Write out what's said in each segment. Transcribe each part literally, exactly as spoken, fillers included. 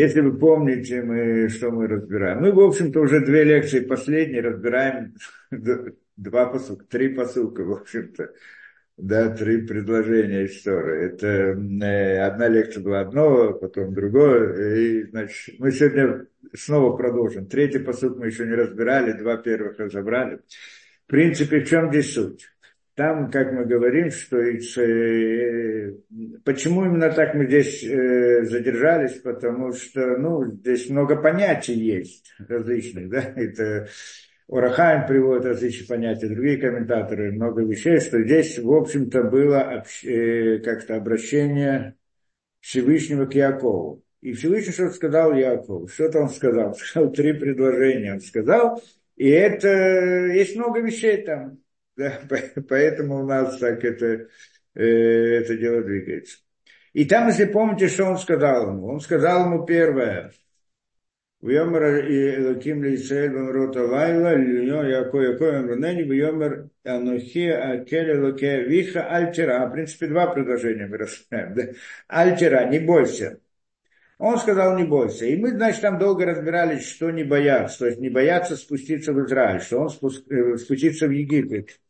Если вы помните, мы, что мы разбираем. Мы, в общем-то, уже две лекции последние разбираем два посылка, три посылка, в общем-то. Да, три предложения из Торы. Это одна лекция была одно, потом другое. И, значит, мы сегодня снова продолжим. Третий посылок мы еще не разбирали, два первых разобрали. В принципе, в чем здесь суть? Там, как мы говорим, что э, почему именно так мы здесь э, задержались, потому что, ну, здесь много понятий есть различных, да, это Ор ха-Хаим приводит различные понятия, другие комментаторы, много вещей, что здесь, в общем-то, было общ, э, как-то обращение Всевышнего к Якову. И Всевышний что-то сказал Якову, что-то он сказал, сказал три предложения, он сказал, и это, есть много вещей там. Да, поэтому у нас так это, э, это дело двигается. И там, если помните, что он сказал ему? Он сказал ему первое. «Вьомер элоким лейсраэль бамрота лайла, льё яко яко ямрунэни, вьомер анухи акель элоке виха альтера». В принципе, два предложения мы разбираем. Да? «Альтера», «не бойся». Он сказал, не бойся. И мы, значит, там долго разбирались, что не бояться. То есть не бояться спуститься в Израиль, что он спуск... спустится в Египет.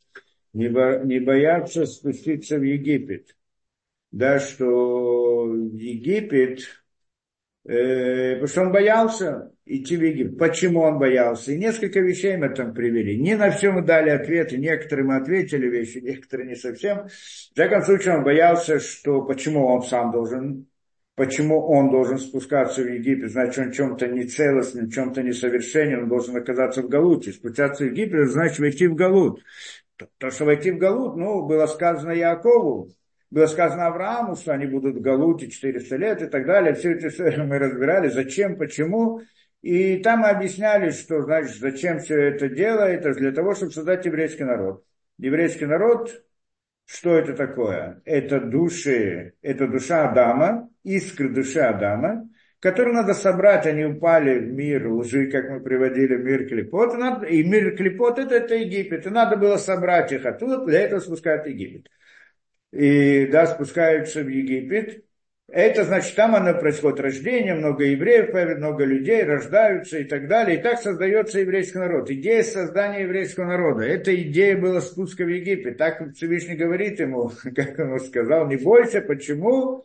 Не, бо... не бояться спуститься в Египет. Да, что Египет... Э... Потому что он боялся идти в Египет. Почему он боялся? И несколько вещей мы там привели. Не на все мы дали ответы. Некоторые мы ответили вещи, некоторые не совсем. В таком случае он боялся, что почему он сам должен... Почему он должен спускаться в Египет? Значит, он в чем-то нецелостен, в чем-то несовершенен, он должен оказаться в галуте. Спускаться в Египет, значит, войти в галут. То, что войти в галут, ну, было сказано Якову, было сказано Аврааму, что они будут в галуте четыреста лет и так далее. Все это мы разбирали, зачем, почему. И там объясняли, что, значит, зачем все это дело, это для того, чтобы создать еврейский народ. Еврейский народ... Что это такое? Это души, это душа Адама, искры души Адама, которые надо собрать, они упали в мир лжи, как мы приводили, в мир клепот. И, надо, и мир клепот это, это Египет, и надо было собрать их оттуда, для этого спускают Египет. И да, спускаются в Египет. Это значит, там оно происходит рождение, много евреев, много людей рождаются и так далее. И так создается еврейский народ. Идея создания еврейского народа. Эта идея была спуска в Египет. Так Всевышний говорит ему, как он сказал, не бойся, почему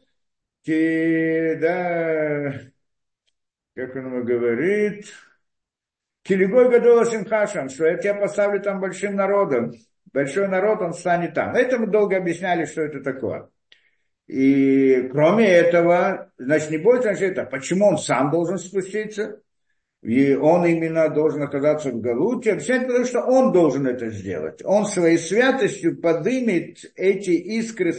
ты, да, как он ему говорит, килибой гадола симхашам, что я тебя поставлю там большим народом. Большой народ, он станет там. Это мы долго объясняли, что это такое. И кроме этого, значит, не бойся, значит, это, почему он сам должен спуститься, и он именно должен оказаться в галуте, объясняет, потому что он должен это сделать. Он своей святостью поднимет эти искры,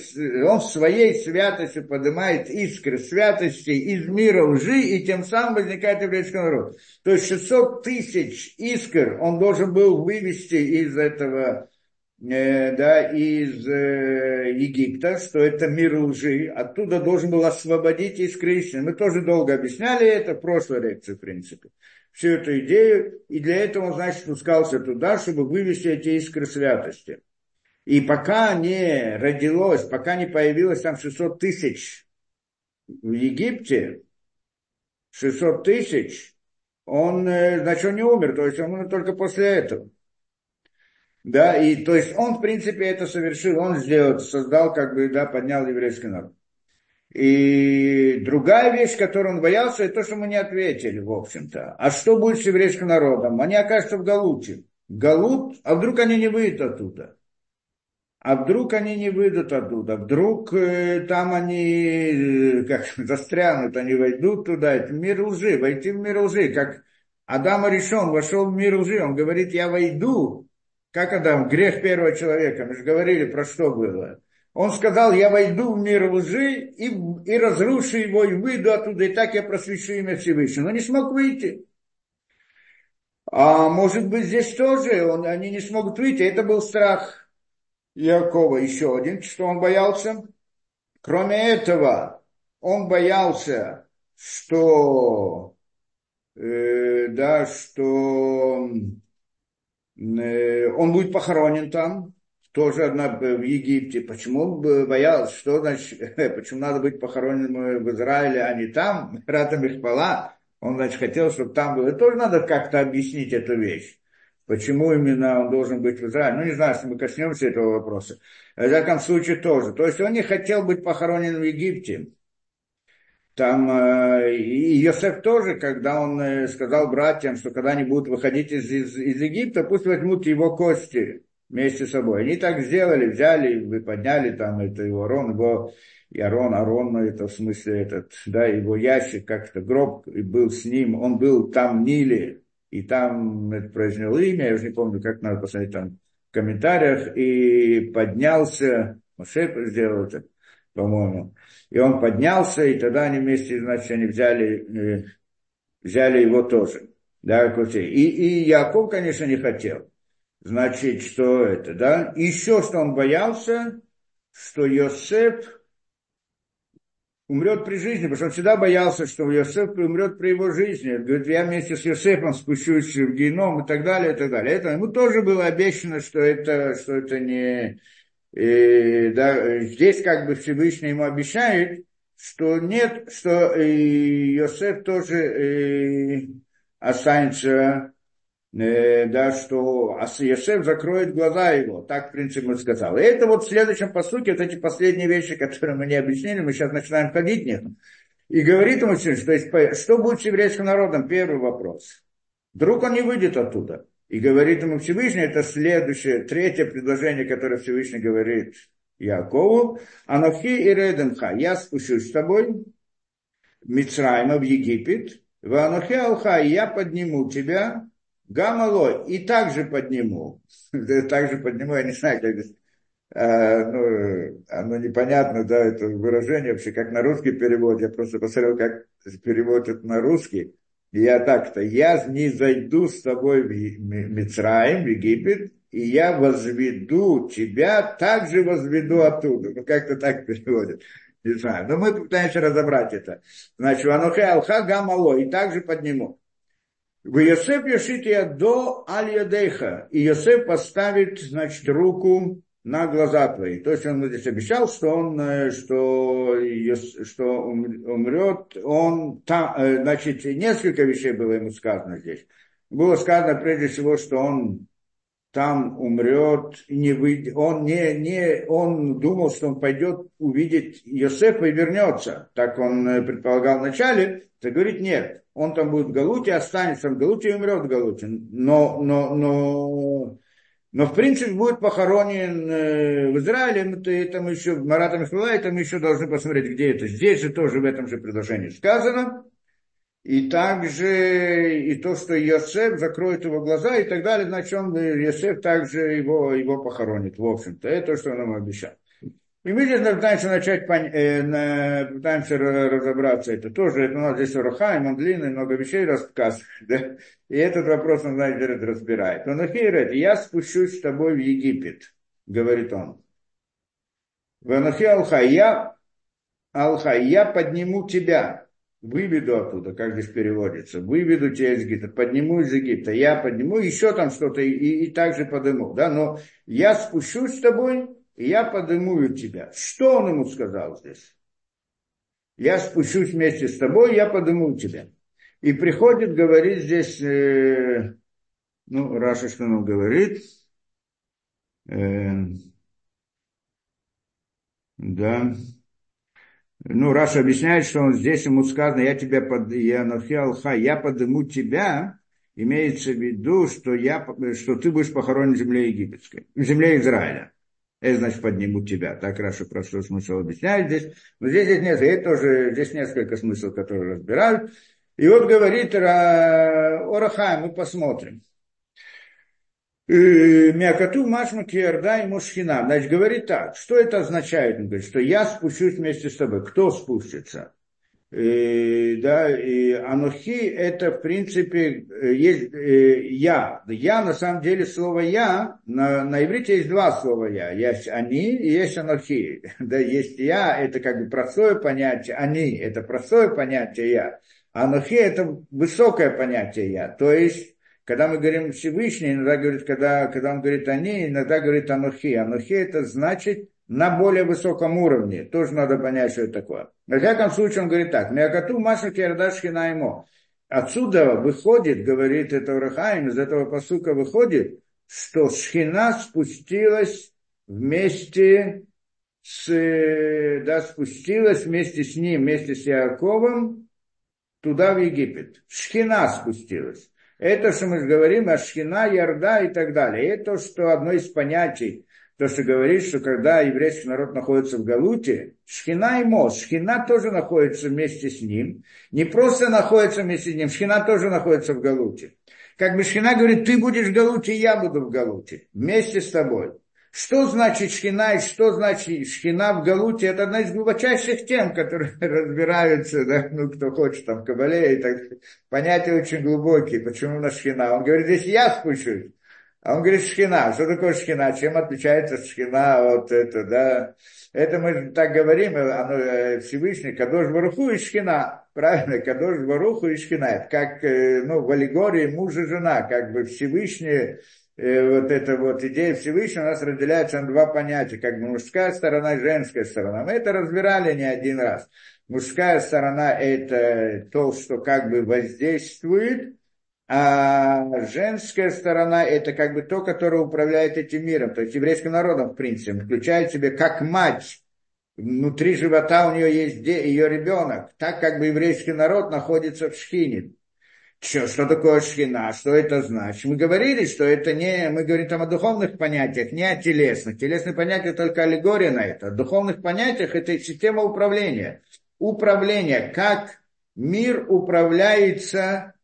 он своей святостью поднимает искры святости из мира лжи, и тем самым возникает еврейский народ. То есть шестьсот тысяч искр он должен был вывести из этого... Да, из э, Египта, что это мир лжи, оттуда должен был освободить искры истины. Мы тоже долго объясняли это в прошлой лекции, в принципе, всю эту идею, и для этого он, значит, спускался туда, чтобы вывести эти искры святости. И пока не родилось, пока не появилось там шестьсот тысяч в Египте, шестьсот тысяч, он, значит, он не умер, то есть он умер только после этого. Да, и то есть он, в принципе, это совершил, он сделал, создал, как бы, да, поднял еврейский народ. И другая вещь, которую он боялся, это то, что мы не ответили, в общем-то. А что будет с еврейским народом? Они окажутся в галуте. Галут, а вдруг они не выйдут оттуда? А вдруг они не выйдут оттуда? Вдруг э, там они, э, как, застрянут, они войдут туда, это мир лжи, войти в мир лжи, как Адам ха-Ришон вошел в мир лжи, он говорит, я войду. Как Адам, грех первого человека, мы же говорили, про что было. Он сказал, я войду в мир лжи и, и разрушу его, и выйду оттуда, и так я просвещу имя Всевышнего. Но не смог выйти. А может быть, здесь тоже он, они не смогут выйти. Это был страх Якова, еще один, что он боялся. Кроме этого, он боялся, что... Э, да, что... Он будет похоронен там, тоже одна в Египте. Почему он боялся, что значит, почему надо быть похороненным в Израиле, а не там, Рата Михпала? Он, значит, хотел, чтобы там было. И тоже надо как-то объяснить эту вещь. Почему именно он должен быть в Израиле? Ну, не знаю, если мы коснемся этого вопроса. В таком случае тоже. То есть он не хотел быть похоронен в Египте. Там и Йосеф тоже, когда он сказал братьям, что когда они будут выходить из, из, из Египта, пусть возьмут его кости вместе с собой. Они так сделали, взяли, подняли там это его Аарон, его и Аарон, Аарон, это в смысле этот, да, его ящик, как-то гроб был с ним, он был там в Ниле, и там это произнес имя, я уже не помню, как надо посмотреть там в комментариях, и поднялся, Моше сделал это, по-моему, и он поднялся, и тогда они вместе, значит, они взяли, э, взяли его тоже, да, и, и Яков, конечно, не хотел, значит, что это, да, еще что он боялся, что Йосеф умрет при жизни, потому что он всегда боялся, что Йосеф умрет при его жизни. Он говорит, я вместе с Йосефом спущусь в геном и так далее, и так далее. Это ему тоже было обещано, что это, что это не... И, да, здесь как бы Всевышний ему обещает, что нет, что Йосеф тоже останется... да, что Йосеф закроет глаза его, так, в принципе, он сказал. И это вот в следующем посуке, вот эти последние вещи, которые мы не объяснили, мы сейчас начинаем ходить в них. И говорит ему, что, что будет с еврейским народом, первый вопрос. Вдруг он не выйдет оттуда. И говорит ему Всевышний, это следующее, третье предложение, которое Всевышний говорит Якову. «Анохи и реденха, я спущусь с тобой, Мицраима, в Египет, в Анохи алха, я подниму тебя». Гамалой, и также подниму. Также подниму, я не знаю, как а, ну, оно непонятно, да, это выражение вообще, как на русский перевод. Я просто посмотрел, как переводят на русский. И я так-то, я не зайду с тобой в Мицраим, в Египет, и я возведу тебя, также возведу оттуда. Ну, как-то так переводят. Не знаю. Но мы пытаемся разобрать это. Значит, анухе алха гамалой, и также подниму. В Йосеф Йошития до аль-Ядейха. И Йосеф поставит, значит, руку на глаза твои. То есть он здесь обещал, что он, что, что умрет. Он там, значит, несколько вещей было ему сказано здесь. Было сказано прежде всего, что он там умрет, не выйдет. Он не, не, он думал, что он пойдет увидеть Йосефа и вернется. Так он предполагал вначале. Так говорит, нет. Он там будет в галуте, останется в галуте и умрет в галуте. Но, но, но, но в принципе, будет похоронен в Израиле, и там еще, в Марата Михайловича, и там еще должны посмотреть, где это. Здесь же тоже в этом же предложении сказано. И также, и то, что Йосеф закроет его глаза, и так далее, значит, он, Йосеф также его, его похоронит, в общем-то. Это то, что он нам обещал. И мы здесь пытаемся начать, пытаемся разобраться это тоже. Это у нас здесь Ор ха-Хаим, он длинный, много вещей рассказывает. Да? И этот вопрос он, знаете, разбирает. Он говорит, я спущусь с тобой в Египет, говорит он. Ванухи алха, я, алха, я подниму тебя, выведу оттуда, как здесь переводится, выведу тебя из Египта, подниму из Египта, я подниму, еще там что-то и, и также подниму. Да? Но я спущусь с тобой, и я подниму тебя. Что он ему сказал здесь? Я спущусь вместе с тобой, я подниму тебя. И приходит, говорит здесь, э, ну, Раши, что он говорит, э, да, ну, Раши объясняет, что он здесь ему сказано, я тебя подниму, я подниму тебя, имеется в виду, что, я, что ты будешь похоронен в земле египетской, в земле Израиля. Это значит, поднимут тебя. Так Раши просто смысл объясняет здесь. Но здесь, здесь, нет, здесь, тоже, здесь несколько смыслов, которые разбирают. И вот говорит Ор ха-Хаим, мы посмотрим. Мякату машмак ярда ему Шхина. Значит, говорит так. Что это означает? Он говорит, что я спущусь вместе с тобой. Кто спустится? И, да, и анухи это в принципе есть и, я. Я на самом деле слово я на, на иврите есть два слова я. Есть они и есть анухи. Да, есть я, это как бы простое понятие, они это простое понятие я. Анухи это высокое понятие я. То есть Когда мы говорим Всевышний, иногда говорит, когда, когда он говорит они, иногда говорит анухи. Анухи это значит на более высоком уровне. Тоже надо понять, что это такое. В всяком случае, он говорит так. Мякату маша кердаш хинаимо. Отсюда выходит, говорит это Урахаим, из этого пасука выходит, что Шхина спустилась вместе с, да, спустилась вместе с ним, вместе с Яковом туда, в Египет. Шхина спустилась. Это, что мы говорим о Шхина, Ярда и так далее. Это, что одно из понятий, то, что говорит, что когда еврейский народ находится в галуте, Шхина и Мос, Шхина тоже находится вместе с ним. Не просто находится вместе с ним, Шхина тоже находится в галуте. Как бы Шхина говорит, ты будешь в галуте, я буду в галуте, вместе с тобой. Что значит Шхина и что значит Шхина в галуте? Это одна из глубочайших тем, которые разбираются, да, ну, кто хочет, там, в Кабале и так далее. Понятия очень глубокие, почему на Шхина. Он говорит, здесь я спущусь. А он говорит, Шхина. Что такое Шхина? Чем отличается Шхина от этого, да? Это мы так говорим, оно, Всевышний, Кадош Барух ху и Шхина. Правильно, Кадош Барух ху и Шхина. Это как, ну, в аллегории муж и жена, как бы Всевышний, вот эта вот идея Всевышнего у нас разделяется на два понятия, как бы мужская сторона и женская сторона. Мы это разбирали не один раз. Мужская сторона – это то, что как бы воздействует, а женская сторона – это как бы то, которое управляет этим миром, то есть еврейским народом, в принципе, включает в себе как мать. Внутри живота у нее есть де- ее ребенок, так как бы еврейский народ находится в Шхине. Что, что такое Шхина? Что это значит? Мы говорили, что это не... Мы говорим там о духовных понятиях, не о телесных. Телесные понятия только аллегория на это. О духовных понятиях это система управления. Управление. Как мир управляется...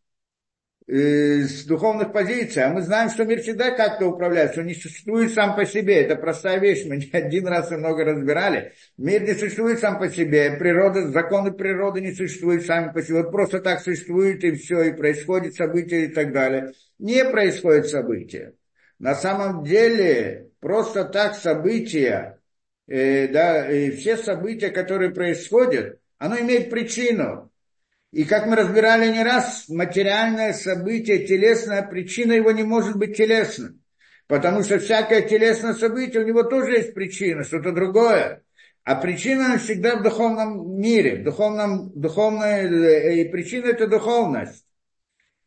с духовных позиций, а мы знаем, что мир всегда как-то управляется, он не существует сам по себе, это простая вещь, мы не один раз и много разбирали, мир не существует сам по себе, природа, законы природы не существуют сами по себе, вот просто так существует и все, и происходит события и так далее, не происходит события, на самом деле просто так события, э, да, и все события, которые происходят, оно имеет причину. И как мы разбирали не раз, материальное событие, телесная причина его не может быть телесным. Потому что всякое телесное событие, у него тоже есть причина, что-то другое. А причина всегда в духовном мире, в духовном, духовная, и причина это духовность.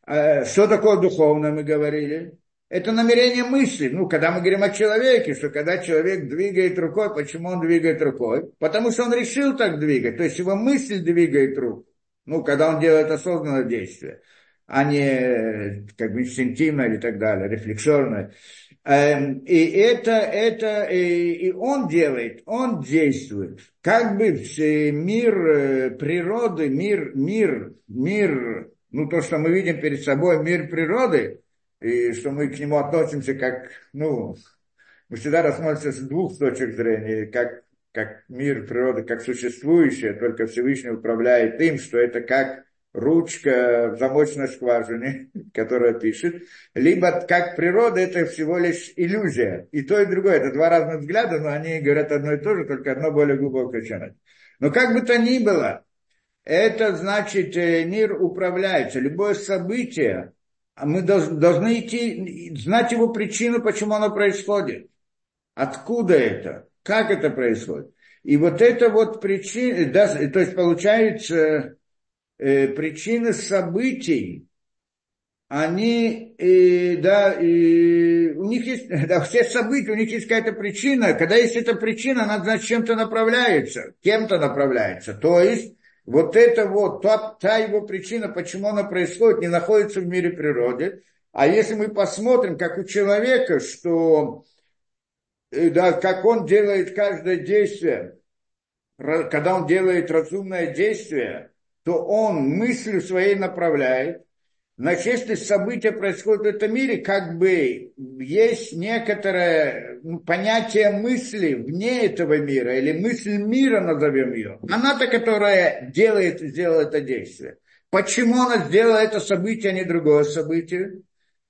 Что такое духовное, мы говорили? Это намерение мысли. Ну, когда мы говорим о человеке, что когда человек двигает рукой, почему он двигает рукой? Потому что он решил так двигать, то есть его мысль двигает руку. Ну, когда он делает осознанное действие, а не как бы инстинктивное или так далее, рефлексорное. И это, это, и, и он делает, он действует. Как бы мир природы, мир, мир, мир, ну, то, что мы видим перед собой, мир природы, и что мы к нему относимся как, ну, мы всегда рассматриваемся с двух точек зрения, как как мир природы, как существующее, только Всевышний управляет им, что это как ручка в замочной скважине, которая пишет, либо как природа, это всего лишь иллюзия. И то, и другое. Это два разных взгляда, но они говорят одно и то же, только одно более глубокое, чем это. Но как бы то ни было, это значит, мир управляется. Любое событие, мы должны идти, знать его причину, почему оно происходит. Откуда это? Как это происходит? И вот это вот причина, да, то есть получается, э, причины событий, они, э, да, э, у них есть, да, все события, у них есть какая-то причина. Когда есть эта причина, она, значит, чем-то направляется, кем-то направляется. То есть вот это вот, та, та его причина, почему она происходит, не находится в мире природы. А если мы посмотрим, как у человека, что... Да, как он делает каждое действие, когда он делает разумное действие, то он мыслью своей направляет. Значит, если события происходят в этом мире, как бы есть некоторое понятие мысли вне этого мира, или мысль мира, назовем ее. Она-то, которая делает, сделала это действие. Почему она сделала это событие, а не другое событие?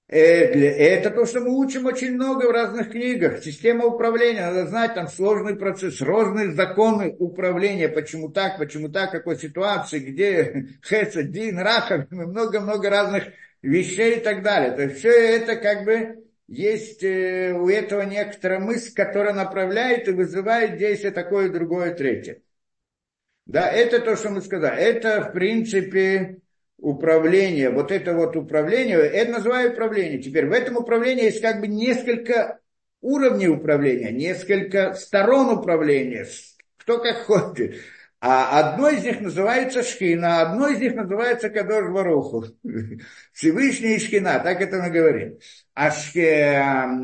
Это то, что мы учим очень много в разных книгах. Система управления, надо знать, там сложный процесс, сложные законы управления, почему так, почему так, какой ситуации, где Хесед, Дин, Рахам, много-много разных вещей и так далее. То есть все это как бы есть э, у этого некоторая мысль, которая направляет и вызывает действие такое, другое, третье. Да, это то, что мы сказали. Это, в принципе, управление. Вот это вот управление, это называю управление. Теперь в этом управлении есть как бы несколько уровней управления, несколько сторон управления, кто как хочет. А одно из них называется Шхина, а одно из них называется Кадош Баруху. Всевышний и Шхина, так это мы говорим. А,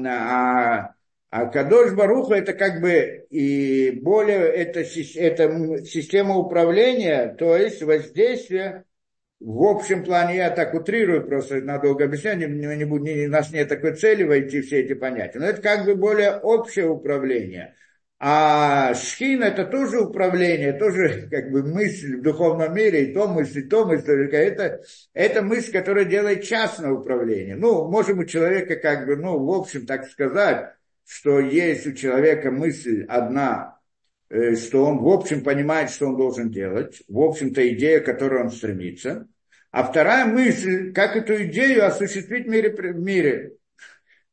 а, а Кадош Баруху это как бы и более, это, это система управления, то есть воздействие. В общем плане, я так утрирую, просто надолго объяснять, не, не, не, у нас нет такой цели войти все эти понятия. Но это как бы более общее управление. А Шхина это тоже управление, тоже как бы мысль в духовном мире, и то мысль, и то мысль. Это, это мысль, которая делает частное управление. Ну, можем у человека как бы, ну, в общем так сказать, что есть у человека мысль одна, что он в общем понимает, что он должен делать, в общем-то идея, к которой он стремится. А вторая мысль, как эту идею осуществить в мире, в мире.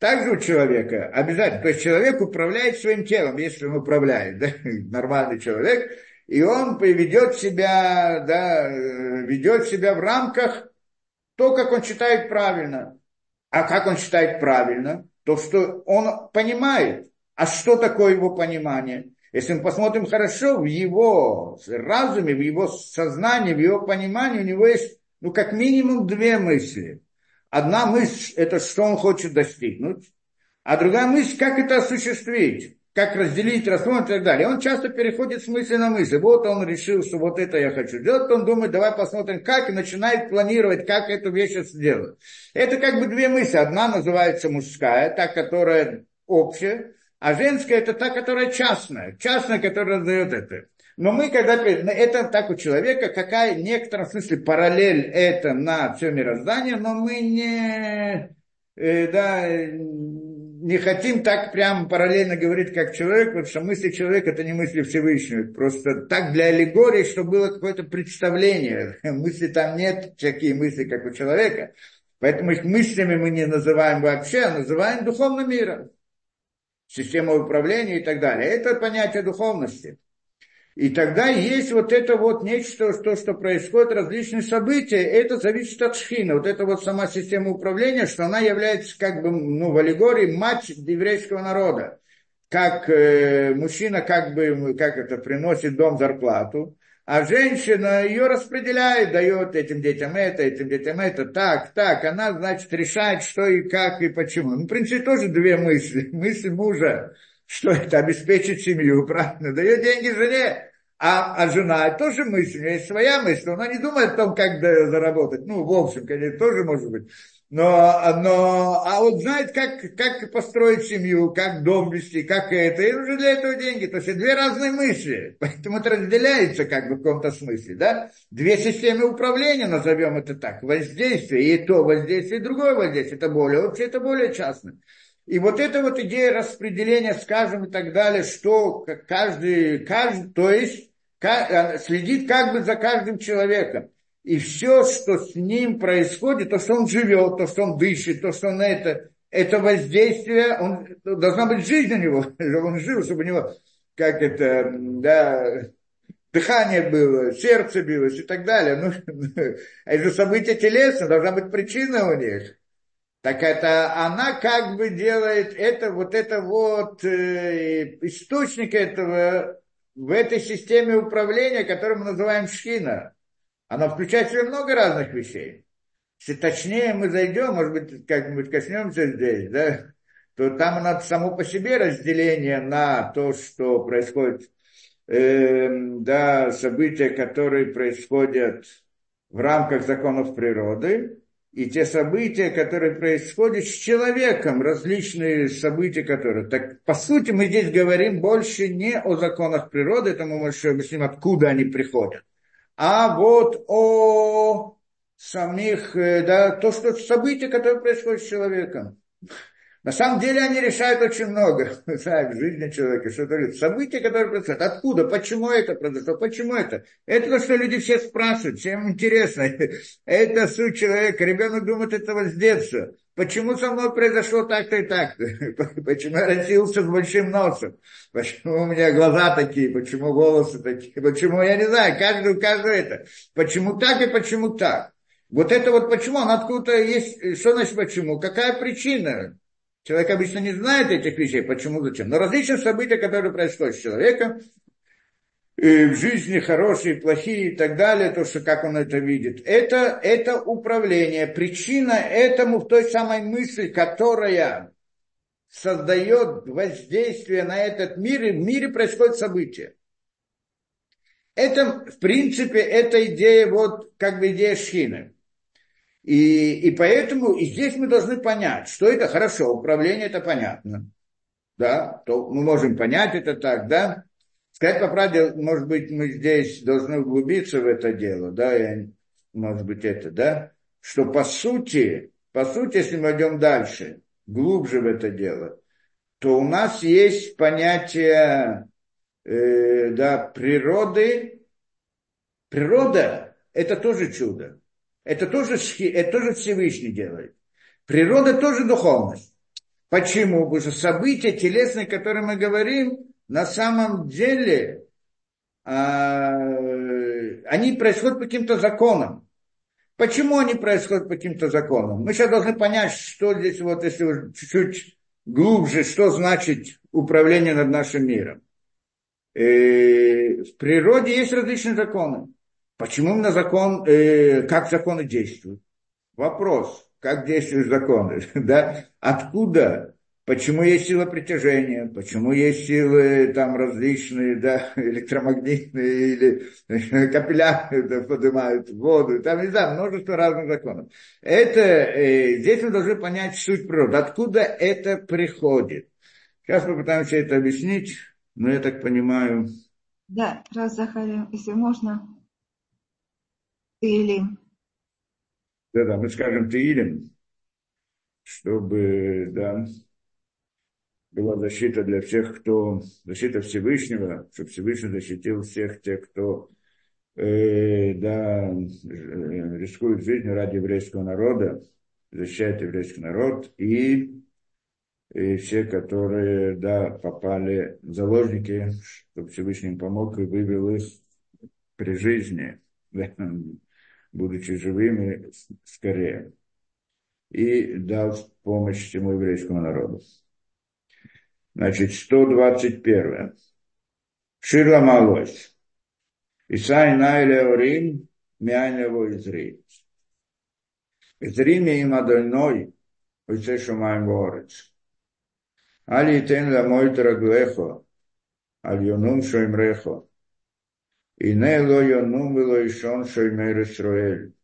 Также у человека обязательно, то есть человек управляет своим телом, если он управляет, да, нормальный человек, и он ведет себя, да, ведет себя в рамках то, как он считает правильно. А как он считает правильно? То, что он понимает. А что такое его понимание? Если мы посмотрим хорошо, в его разуме, в его сознании, в его понимании у него есть, ну, как минимум две мысли. Одна мысль – это что он хочет достигнуть, а другая мысль – как это осуществить, как разделить, рассмотреть и так далее. Он часто переходит с мысли на мысль. Вот он решил, что вот это я хочу делать, он думает, давай посмотрим как, и начинает планировать, как эту вещь сделать. Это как бы две мысли. Одна называется мужская, та, которая общая, а женская – это та, которая частная, частная, которая дает это. Но мы когда... Это так у человека, какая в некотором смысле параллель это на все мироздание, но мы не, да, не хотим так прямо параллельно говорить, как человек, потому что мысли человека – это не мысли Всевышнего. Просто так для аллегории, чтобы было какое-то представление. Мысли там нет, такие мысли, как у человека. Поэтому их мыслями мы не называем вообще, а называем духовным миром. Система управления и так далее. Это понятие духовности. И тогда есть вот это вот нечто, то, что происходит, различные события. Это зависит от Шхины. Вот эта вот сама система управления, что она является как бы, ну, в аллегории мать еврейского народа. Как э, мужчина как бы, как это, приносит в дом зарплату, а женщина ее распределяет, дает этим детям это, этим детям это, так, так. Она, значит, решает, что и как и почему. Ну, в принципе, тоже две мысли. Мысль мужа, что это обеспечить семью, правильно? Дает деньги жене. А, а жена тоже мысль, у нее есть своя мысль. Она не думает о том, как заработать. Ну, в общем, конечно, тоже может быть. Но, но, а он знает, как, как построить семью, как дом вести, как это, и уже для этого деньги. То есть две разные мысли, поэтому это разделяется как бы в каком-то смысле, да? Две системы управления, назовем это так, воздействие, и то воздействие, и другое воздействие, это более общее, это более частное. И вот эта вот идея распределения, скажем, и так далее, что каждый, каждый то есть следит как бы за каждым человеком. И все, что с ним происходит, то, что он живет, то, что он дышит, то, что он это, это воздействие, он, должна быть жизнь у него, чтобы он жил, чтобы у него, как это, да, дыхание было, сердце билось и так далее. Ну, это события телесные, должна быть причина у них. Так это она как бы делает это, вот это вот э, источник этого в этой системе управления, которую мы называем Шхина. Она включает в себя много разных вещей. Если точнее мы зайдем, может быть, как-нибудь коснемся здесь, да, то там надо само по себе разделение на то, что происходит, э, да, события, которые происходят в рамках законов природы, и те события, которые происходят с человеком, различные события, которые... Так, по сути, мы здесь говорим больше не о законах природы, это мы еще объясним, откуда они приходят. А вот о самих, да, то, что события, которые происходят с человеком. На самом деле они решают очень много в жизни человека, что говорит, события, которые происходят, откуда, почему это произошло, почему это. Это то, что люди все спрашивают, всем интересно. Это суть человека, ребенок думает этого с детства. Почему со мной произошло так-то и так-то? Почему я родился с большим носом? Почему у меня глаза такие? Почему волосы такие? Почему, я не знаю, каждый, каждый это. Почему так и почему так? Вот это вот почему, оно откуда-то есть, что значит почему? Какая причина? Человек обычно не знает этих вещей, почему, зачем. Но различные события, которые происходят с человеком, в жизни хорошие, плохие и так далее, то, что как он это видит, это, это управление. Причина этому в той самой мысли, которая создает воздействие на этот мир, и в мире происходят события. Это, в принципе, эта идея, вот как бы идея Шхины. И, и поэтому и здесь мы должны понять, что это хорошо, управление это понятно, да, то мы можем понять это так, да, сказать по правде, может быть, мы здесь должны углубиться в это дело, да, и, может быть, это, да, что по сути, по сути, если мы идем дальше, глубже в это дело, то у нас есть понятие, э, да, природы, природа это тоже чудо. Это тоже, это тоже Всевышний делает. Природа тоже духовность. Почему? Потому что события телесные, о которых мы говорим, на самом деле, э, они происходят по каким-то законам. Почему они происходят по каким-то законам? Мы сейчас должны понять, что здесь, вот, если чуть-чуть глубже, что значит управление над нашим миром. Э, в природе есть различные законы. Почему именно закон, э, как законы действуют? Вопрос, как действуют законы, да? Откуда, почему есть сила притяжения, почему есть силы там различные, да, электромагнитные или капилляры, да, поднимают воду, там, не знаю, множество разных законов. Это, э, здесь мы должны понять суть природы, откуда это приходит. Сейчас мы попытаемся это объяснить, но я так понимаю... Да, раз, Захарий, если можно... Илим. Да-да, мы скажем Илим, чтобы, да, была защита для всех, кто... Защита Всевышнего, чтобы Всевышний защитил всех тех, кто, э, да, рискует жизнью ради еврейского народа, защищает еврейский народ, и, и все, которые, да, попали в заложники, чтобы Всевышний им помог и вывел их при жизни, будучи живыми, скорее, и дал помощь всему еврейскому народу. Значит, сто двадцать первое. Ширла Малось. Исай Найле Орим, Мяйнево Изри. Изри Меим Адольной, Уйце Шумайм Ворец. Али Тен Ламой Траглехо, Альюнум Шоймрехо. И не лою нумило и шон шоймер Исраэль.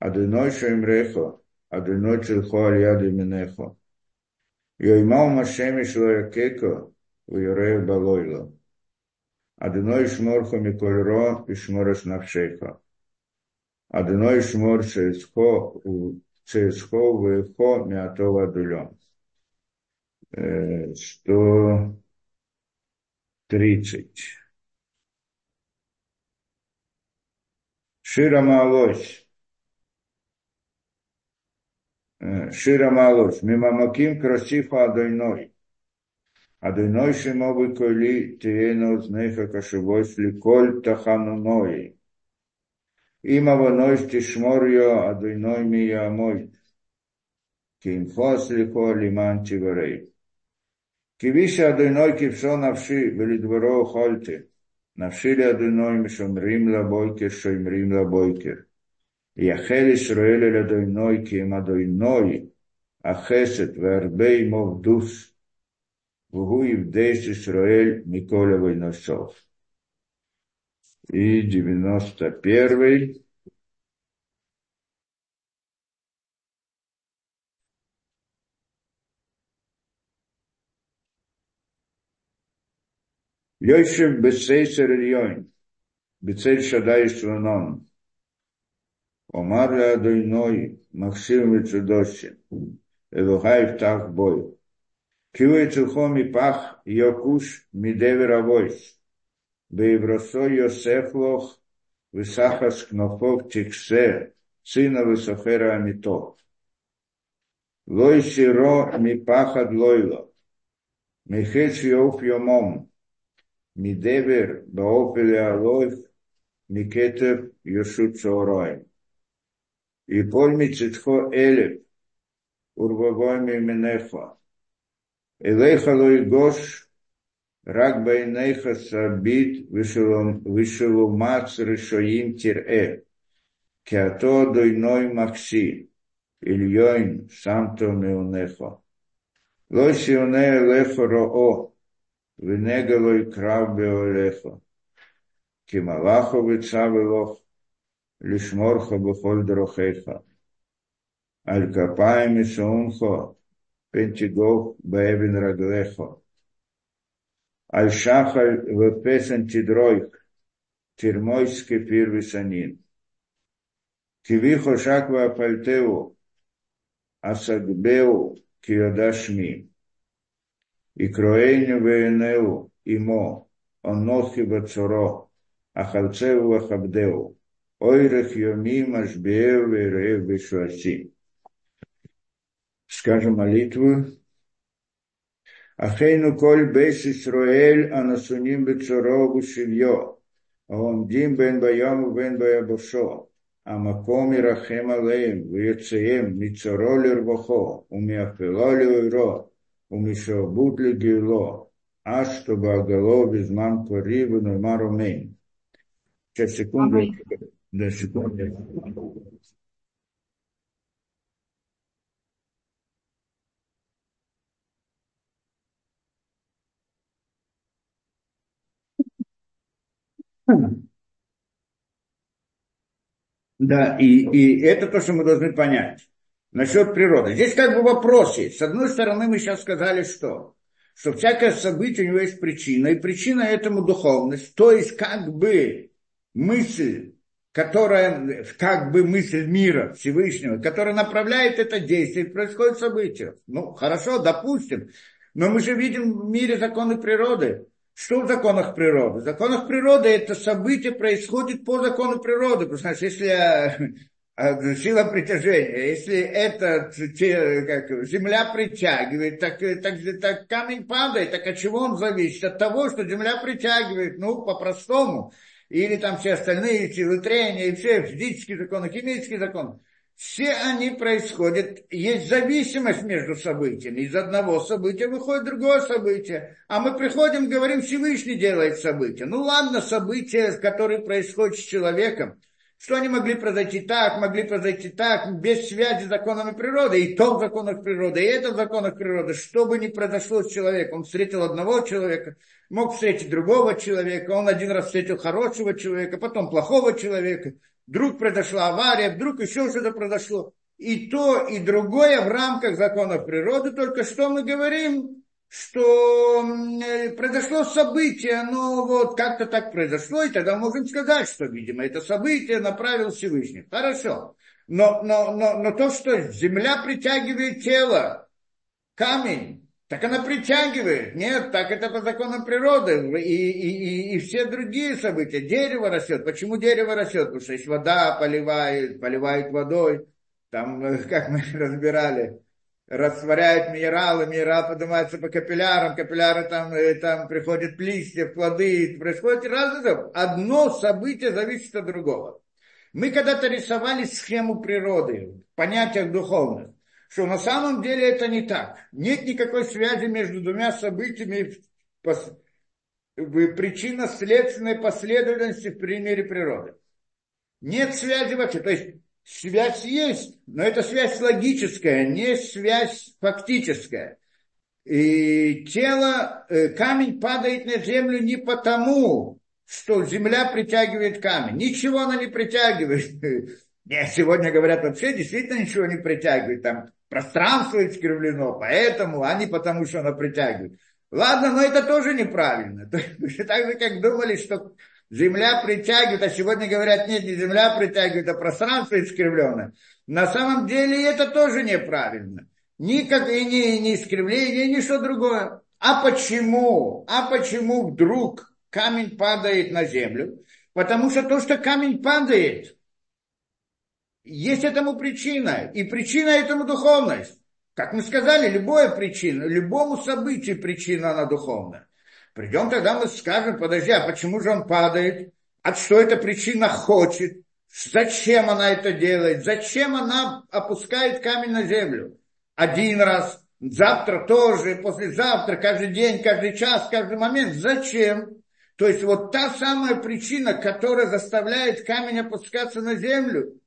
Адуной шоймрехо, адуной чилхо альяды минехо. Йоймал машем и шлоякеко, уйореев балойло. Адуной шморхо микольро и шморос навшеко. Адуной шмор цеисхо, цеисхо вейхо миатова адулем. Сто тридцать. Шира Маалось. Шира Маалось. Мимамаким красифа Адойной. Адойной шимовы коли тиену знеха кашевось ликоль тахануной. Има вонойс тишморьо Адойной миямой. Кимхос лихо лиман тиверей. Кивиша Адойной кившо навши велидворо хольте. Навшили Адуной мишомрим лабойкер, шоймрим лабойкер. Яхели Исраэль Адуной кем Адуной, ахесет вербей мовдус. Вгуев дейс Исраэль Микола Войносов. И девяносто первый. Йосеф бецейсер Ильёйн, бецель Шадай Слонон, Омар Ля Адойной, Максим Митсудоси, Элухаев так бой. Кивой цухом и пах Йокуш Мидевера войс. Бейбросо Йосефлох Высахас Кнохов Тиксе, сына Высохера Амитов. Лой сиро ми пахад лойло. Мехец Йоф Йомом. Мидевер Баопеле Алоев Микетер Йошут Цороем. И пойми цитхо элев. Урвавойми Менефа. Элейхалой Гош, рак байнейха сабит, вышелумац решоим тирэ, кеато дойной макси, ильёйн самто меунефа. Лой сионе элефа роо, венегалой крав беолефа, кималахо вицавелох, лишморха бухоль дрохеха, алькапаем и сонхо, Пентигов Бевин Раглехо. Альшахаль в песен Тидройк, Тирмойский первисанин. Кивихо Шаква Пальтеву, Асагбеу Киодашми, и Кроэню Венеу, Имо, Онохи Бацуро, Ахалцеву Вахабдеу, Ойрех Йомим Ашбеев и Рев Вишваси. Скажем молитву. Ахейну коль бейс Исраэль, анасуним бецоро гушильё, аомдим бен баям и бен баябошо, амаком ирахем алеем, вецеем, мицоро лирвохо, умиафело лиро, умишобут лигило, аж чтобы агало безман кори бенума ромейн. Сейчас, секунду. Да, секунду. Да, и, и это то, что мы должны понять. Насчет природы. Здесь как бы вопрос есть. С одной стороны, мы сейчас сказали, что, что всякое событие, у него есть причина. И причина этому духовность. То есть как бы мысль, которая, как бы мысль мира Всевышнего, которая направляет это действие, происходит событие. Ну, хорошо, допустим. Но мы же видим в мире законы природы. Что в законах природы? В законах природы это событие происходит по закону природы. Потому что если сила притяжения, если это как, земля притягивает, так, так, так камень падает, так от чего он зависит? От того, что земля притягивает, ну, по-простому. Или там все остальные силы трения, и все физические законы, химические законы. Все они происходят, есть зависимость между событиями. Из одного события выходит другое событие. А мы приходим, говорим, Всевышний делает события. Ну ладно, события, которые происходят с человеком, что они могли произойти так, могли произойти так, без связи с законами природы, и то в законах природы, и это в законах природы. Что бы ни произошло с человеком, он встретил одного человека, мог встретить другого человека, он один раз встретил хорошего человека, потом плохого человека. Вдруг произошла авария, вдруг еще что-то произошло. И то, и другое в рамках законов природы. Только что мы говорим, что произошло событие, но вот как-то так произошло, и тогда можем сказать, что, видимо, это событие направил Всевышний. Хорошо. Но, но, но, но то, что земля притягивает тело, камень, так она притягивает. Нет, так это по законам природы. И, и, и все другие события. Дерево растет. Почему дерево растет? Потому что есть вода, поливает, поливает водой. Там, как мы разбирали, растворяют минералы, минерал поднимается по капиллярам, капилляры там, там приходят листья, плоды. Происходит разное. Одно событие зависит от другого. Мы когда-то рисовали схему природы в понятиях духовных. Что на самом деле это не так. Нет никакой связи между двумя событиями, пос... причинно-следственной последовательности в примере природы. Нет связи вообще. То есть связь есть, но это связь логическая, не связь фактическая. И тело, камень падает на землю не потому, что земля притягивает камень. Ничего она не притягивает. Нет, сегодня говорят вообще, действительно ничего не притягивает. Там пространство искривлено, поэтому, а не потому, что оно притягивает. Ладно, но это тоже неправильно. То есть, так же, как думали, что земля притягивает, а сегодня говорят, нет, не земля притягивает, а пространство искривленное. На самом деле это тоже неправильно. никакое не, не искривление, ничего другое. А почему? А почему вдруг камень падает на землю? Потому что то, что камень падает, есть этому причина. И причина этому духовность. Как мы сказали, любая причина, любому событию причина, она духовная. Придем тогда, мы скажем, подожди, а почему же он падает? А что эта причина хочет? Зачем она это делает? Зачем она опускает камень на землю? Один раз, завтра тоже, послезавтра, каждый день, каждый час, каждый момент. Зачем? То есть вот та самая причина, которая заставляет камень опускаться на землю,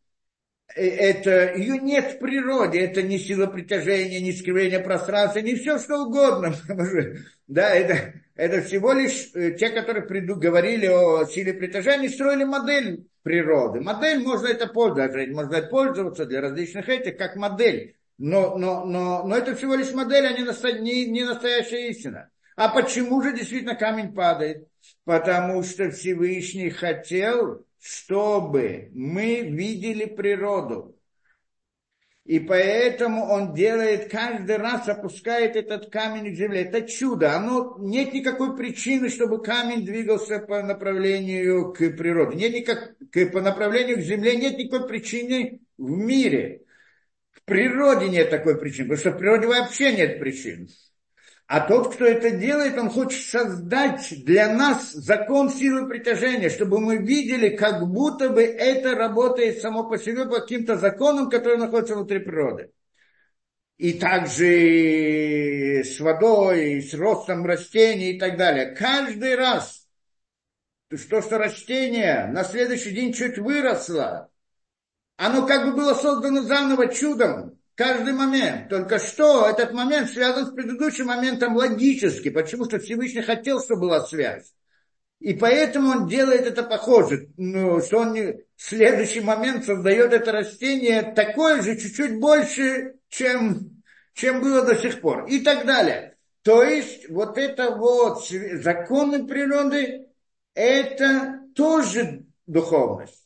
это, ее нет в природе, это не сила притяжения, не искривление пространства, не все что угодно. Да, это, это всего лишь те, которые говорили о силе притяжения, строили модель природы. Модель, можно это пользоваться, можно пользоваться для различных этих, как модель. Но, но, но, но это всего лишь модель, а не, не, не настоящая истина. А почему же действительно камень падает? Потому что Всевышний хотел, чтобы мы видели природу. И поэтому он делает, каждый раз опускает этот камень к земле. Это чудо. Оно, нет никакой причины, чтобы камень двигался по направлению к природе. Нет никак, к, по направлению к земле нет никакой причины в мире. В природе нет такой причины, потому что в природе вообще нет причин. А тот, кто это делает, он хочет создать для нас закон силы притяжения, чтобы мы видели, как будто бы это работает само по себе по каким-то законам, которые находятся внутри природы. И также с водой, с ростом растений и так далее. Каждый раз то, что растение на следующий день чуть выросло, оно как бы было создано заново чудом. Каждый момент. Только что этот момент связан с предыдущим моментом логически, потому что Всевышний хотел, чтобы была связь. И поэтому он делает это похоже, ну, что он в следующий момент создает это растение такое же, чуть-чуть больше, чем, чем было до сих пор. И так далее. То есть вот это вот законы природы, это тоже духовность.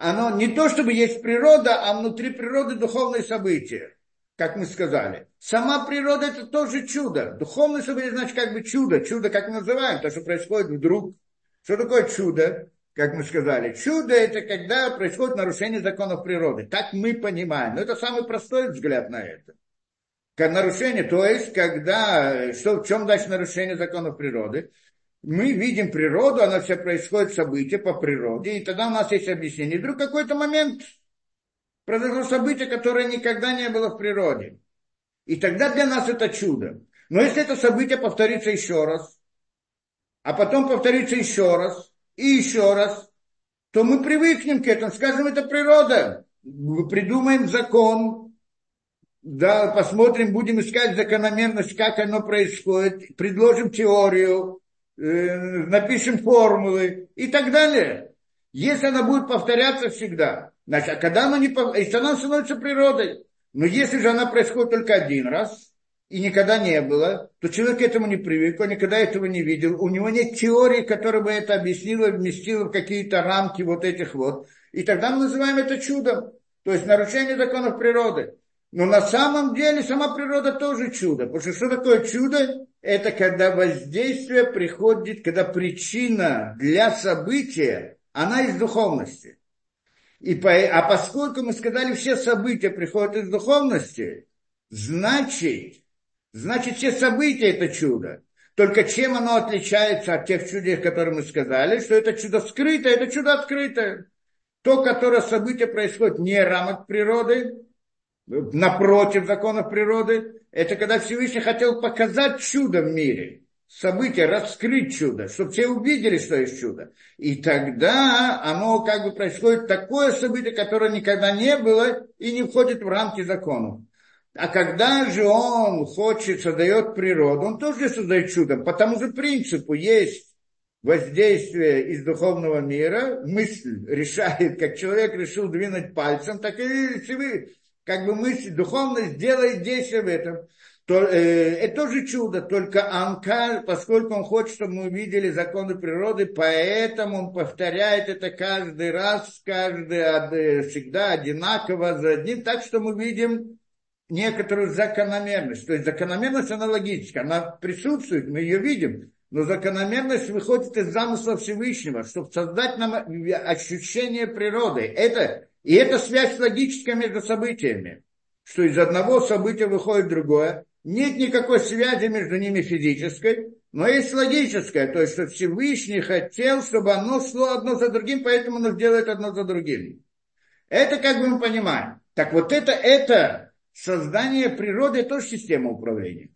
Оно не то, чтобы есть природа, а внутри природы духовные события, как мы сказали. Сама природа – это тоже чудо. Духовное событие – значит как бы чудо. Чудо, как мы называем, то, что происходит вдруг. Что такое чудо, как мы сказали? Чудо – это когда происходит нарушение законов природы. Так мы понимаем. Но это самый простой взгляд на это. Как нарушение, то есть, когда… Что, в чем дальше нарушение законов природы? Мы видим природу, она все происходит, события по природе, и тогда у нас есть объяснение. И вдруг какой-то момент произошло событие, которое никогда не было в природе. И тогда для нас это чудо. Но если это событие повторится еще раз, а потом повторится еще раз, и еще раз, то мы привыкнем к этому, скажем, это природа. Мы придумаем закон. Да, посмотрим, будем искать закономерность, как оно происходит, предложим теорию, напишем формулы и так далее. Если она будет повторяться всегда, значит, а когда она не повторяется, если она становится природой, но если же она происходит только один раз и никогда не было, то человек к этому не привык, он никогда этого не видел, у него нет теории, которая бы это объяснила, вместила в какие-то рамки вот этих вот. И тогда мы называем это чудом, то есть нарушение законов природы. Но на самом деле сама природа тоже чудо. Потому что что такое чудо? Это когда воздействие приходит, когда причина для события, она из духовности. И по, а поскольку мы сказали, все события приходят из духовности, значит, значит все события это чудо. Только чем оно отличается от тех чудес, которые мы сказали, что это чудо скрытое, это чудо открытое. То, которое событие происходит не рамок природы, напротив законов природы, это когда Всевышний хотел показать чудо в мире, событие, раскрыть чудо, чтобы все увидели, что есть чудо. И тогда оно как бы происходит такое событие, которое никогда не было и не входит в рамки законов. А когда же он хочет, создает природу, он тоже создает чудо. По тому же принципу есть воздействие из духовного мира, мысль решает, как человек решил двинуть пальцем, так и Всевышний. Как бы мысль, духовность делает действие в этом. То, э, это тоже чудо, только Анкаль, поскольку он хочет, чтобы мы увидели законы природы, поэтому он повторяет это каждый раз, каждый, всегда одинаково за одним, так что мы видим некоторую закономерность. То есть закономерность, она логическая, она присутствует, мы ее видим, но закономерность выходит из замысла Всевышнего, чтобы создать нам ощущение природы. Это, и это связь логическая между событиями, что из одного события выходит другое. Нет никакой связи между ними физической, но есть логическая, то есть что Всевышний хотел, чтобы оно шло одно за другим, поэтому оно делает одно за другим. Это как бы мы понимаем. Так вот это, это создание природы, тоже система управления.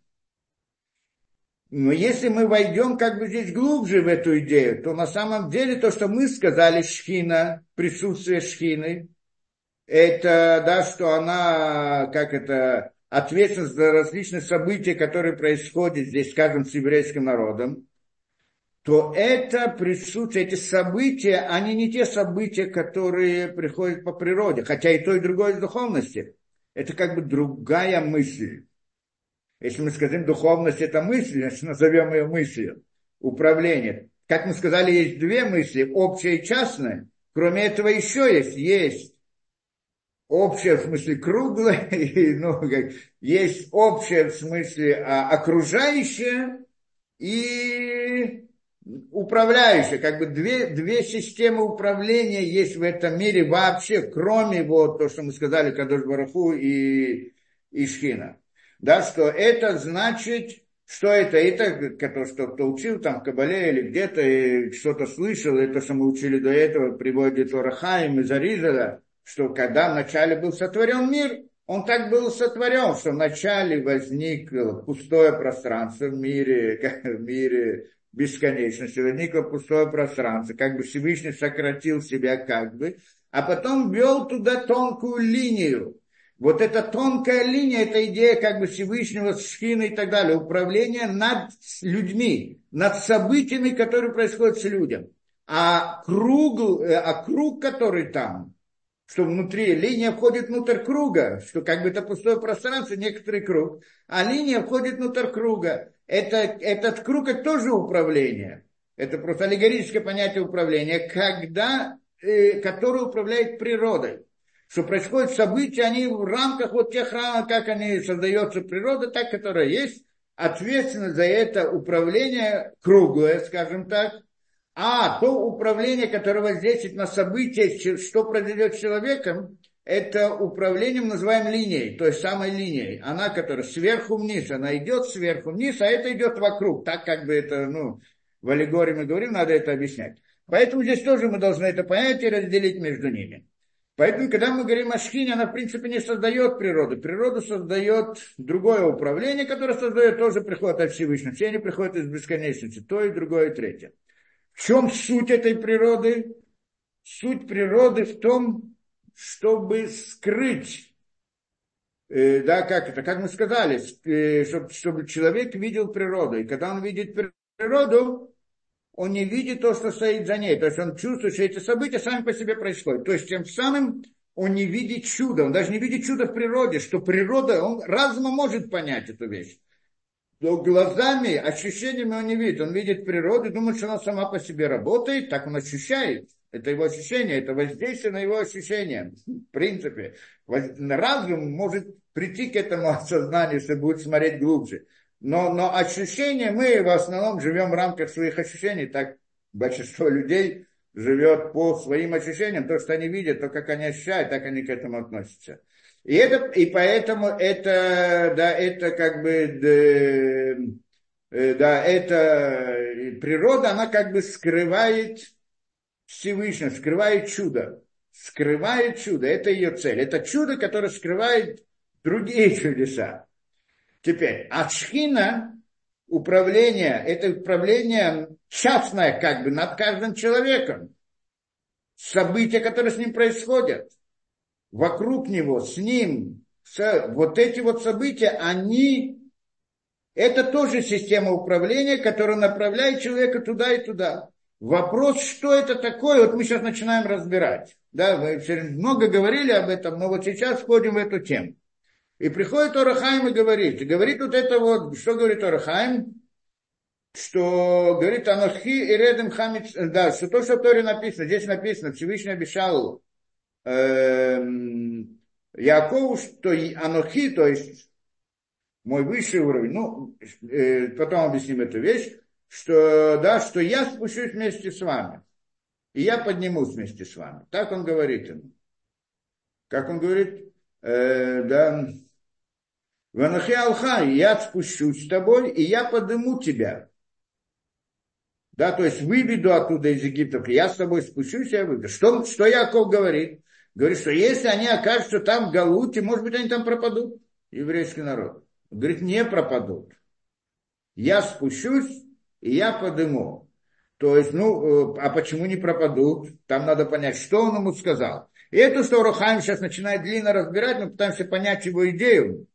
Но если мы войдем как бы здесь глубже в эту идею, то на самом деле то, что мы сказали, Шхина, присутствие Шхины, это, да, что она, как это, ответственность за различные события, которые происходят здесь, скажем, с еврейским народом, то это присутствие, эти события, они не те события, которые приходят по природе, хотя и то, и другое из духовности. Это как бы другая мысль. Если мы скажем, духовность – это мысль, значит, назовем ее мыслью, управление. Как мы сказали, есть две мысли, общая и частная. Кроме этого еще есть, есть общая в смысле круглая, и, ну, как, есть общая в смысле а, окружающая и управляющая. Как бы две, две системы управления есть в этом мире вообще, кроме вот то, что мы сказали, Кадош Барух Ху и, и Шхина. Да, что это значит, что это, это то, что кто учил там в Кабале или где-то, и что-то слышал, и то, что мы учили до этого, приводит Ор ха-Хаим и Мезариза, что когда вначале был сотворен мир, он так был сотворен, что вначале возникло пустое пространство в мире, как, в мире бесконечности, возникло пустое пространство, как бы Всевышний сократил себя как бы, а потом ввел туда тонкую линию. Вот эта тонкая линия, это идея как бы Всевышнего, Шхины и так далее, управление над людьми, над событиями, которые происходят с людям. А круг, а круг, который там, что внутри, линия входит внутрь круга, что как бы это пустое пространство, некоторый круг, а линия входит внутрь круга. Это, этот круг – это тоже управление. Это просто аллегорическое понятие управления, когда, э, которое управляет природой. Что происходят события, они в рамках вот тех рамок, как они создается природа, так, которая есть, ответственно за это управление круглое, скажем так, а то управление, которое воздействует на события, что произойдет с человеком, это управление мы называем линией, той самой линией, она, которая сверху вниз, она идет сверху вниз, а это идет вокруг, так как бы это, ну, в аллегории мы говорим, надо это объяснять. Поэтому здесь тоже мы должны это понять и разделить между ними. Поэтому, когда мы говорим о Шхине, она, в принципе, не создает природу. Природу создает другое управление, которое создает, тоже приходит от Всевышнего. Все они приходят из бесконечности. То и другое, и третье. В чем суть этой природы? Суть природы в том, чтобы скрыть, э, да, как это, как мы сказали, э, чтобы, чтобы человек видел природу. И когда он видит природу, он не видит то, что стоит за ней. То есть он чувствует, что эти события сами по себе происходят. То есть тем самым он не видит чуда. Он даже не видит чуда в природе, что природа, он разумом может понять эту вещь. Но глазами, ощущениями он не видит. Он видит природу и думает, что она сама по себе работает. Так он ощущает. Это его ощущение, это воздействие на его ощущения. В принципе, разум может прийти к этому осознанию, если будет смотреть глубже. Но, но ощущения, мы в основном живем в рамках своих ощущений, так большинство людей живет по своим ощущениям, то, что они видят, то, как они ощущают, так они к этому относятся. И, это, и поэтому это, да, это как бы, да, это природа, она как бы скрывает Всевышнего, скрывает чудо, скрывает чудо, это ее цель, это чудо, которое скрывает другие чудеса. Теперь, а Шхина, управление, это управление частное, как бы, над каждым человеком. События, которые с ним происходят, вокруг него, с ним, с, вот эти вот события, они, это тоже система управления, которая направляет человека туда и туда. Вопрос, что это такое, вот мы сейчас начинаем разбирать. Да, мы все много говорили об этом, но вот сейчас входим в эту тему. И приходит Ор ха-Хаим и говорит, и говорит вот это вот, что говорит Ор ха-Хаим, что говорит Анохи и Редем Хамец, да, что то, что в Торе написано, здесь написано, Всевышний обещал э, Яков, что Анохи, то есть мой высший уровень, ну, э, потом объясним эту вещь, что, да, что я спущусь вместе с вами, и я поднимусь вместе с вами. Так он говорит ему. Как он говорит, э, да, Ванахи Алха, я спущусь с тобой, и я подниму тебя. Да, то есть выведу оттуда из Египта, я с тобой спущусь, я выведу. Что, что Яков говорит? Говорит, что если они окажутся там в галуте, может быть, они там пропадут, еврейский народ. Он говорит, не пропадут. Я спущусь, и я подниму. То есть, ну, а почему не пропадут? Там надо понять, что он ему сказал. И это, что Ор ха-Хаим сейчас начинает длинно разбирать, мы пытаемся понять его идею.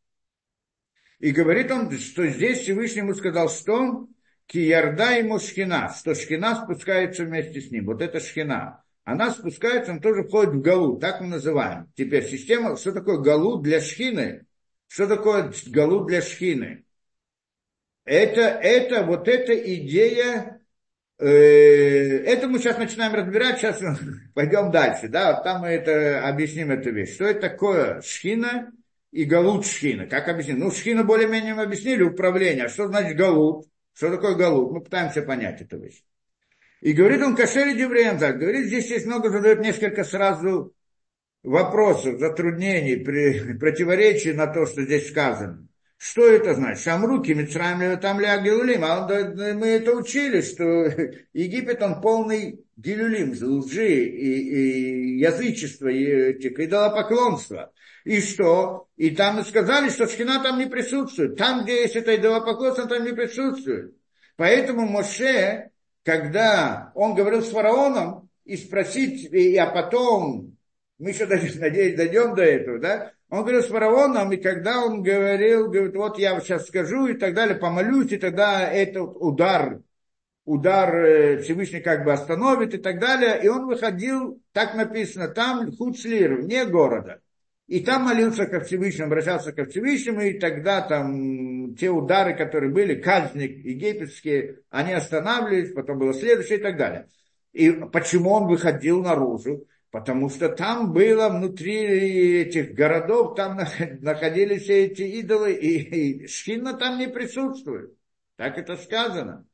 И говорит он, что здесь Всевышний ему сказал, что Киярда ему Шхина, что Шхина спускается вместе с ним. Вот это Шхина. Она спускается, она тоже входит в галут, так мы называем. Теперь система, что такое галут для Шхины? Что такое галут для Шхины? Это, это, вот эта идея, э, это мы сейчас начинаем разбирать, сейчас пойдем дальше, да, вот там мы это, объясним эту вещь. Что это такое Шхина и галут Шхина? Как объясним? Ну, Шхина более-менее мы объяснили, управление. А что значит галут? Что такое галут? Мы пытаемся понять эту вещь. И говорит он кашель евреям так. Говорит, здесь есть много, задает несколько сразу вопросов, затруднений, при, противоречий на то, что здесь сказано. Что это значит? Шамруки, Мицраим, там ля Гилулим. А мы это учили, что Египет, он полный Гилулим, лжи, и, и язычества, и, и идолопоклонства. И что? И там сказали, что Шхина там не присутствует. Там, где есть это идолопоклонство, там не присутствует. Поэтому Моше, когда он говорил с фараоном, и спросить, и, а потом, мы еще, надеюсь, дойдем до этого, да? Он говорил с фараоном, и когда он говорил, говорит, вот я сейчас скажу, и так далее, помолюсь, и тогда этот удар, удар Всевышний как бы остановит, и так далее. И он выходил, так написано, там Хуцлир, вне города. И там молился ко Всевышнему, обращался ко Всевышнему, и тогда там те удары, которые были, казни египетские, они останавливались, потом было следующее и так далее. И почему он выходил наружу? Потому что там было внутри этих городов, там находились все эти идолы, и, и Шхина там не присутствует. Так это сказано.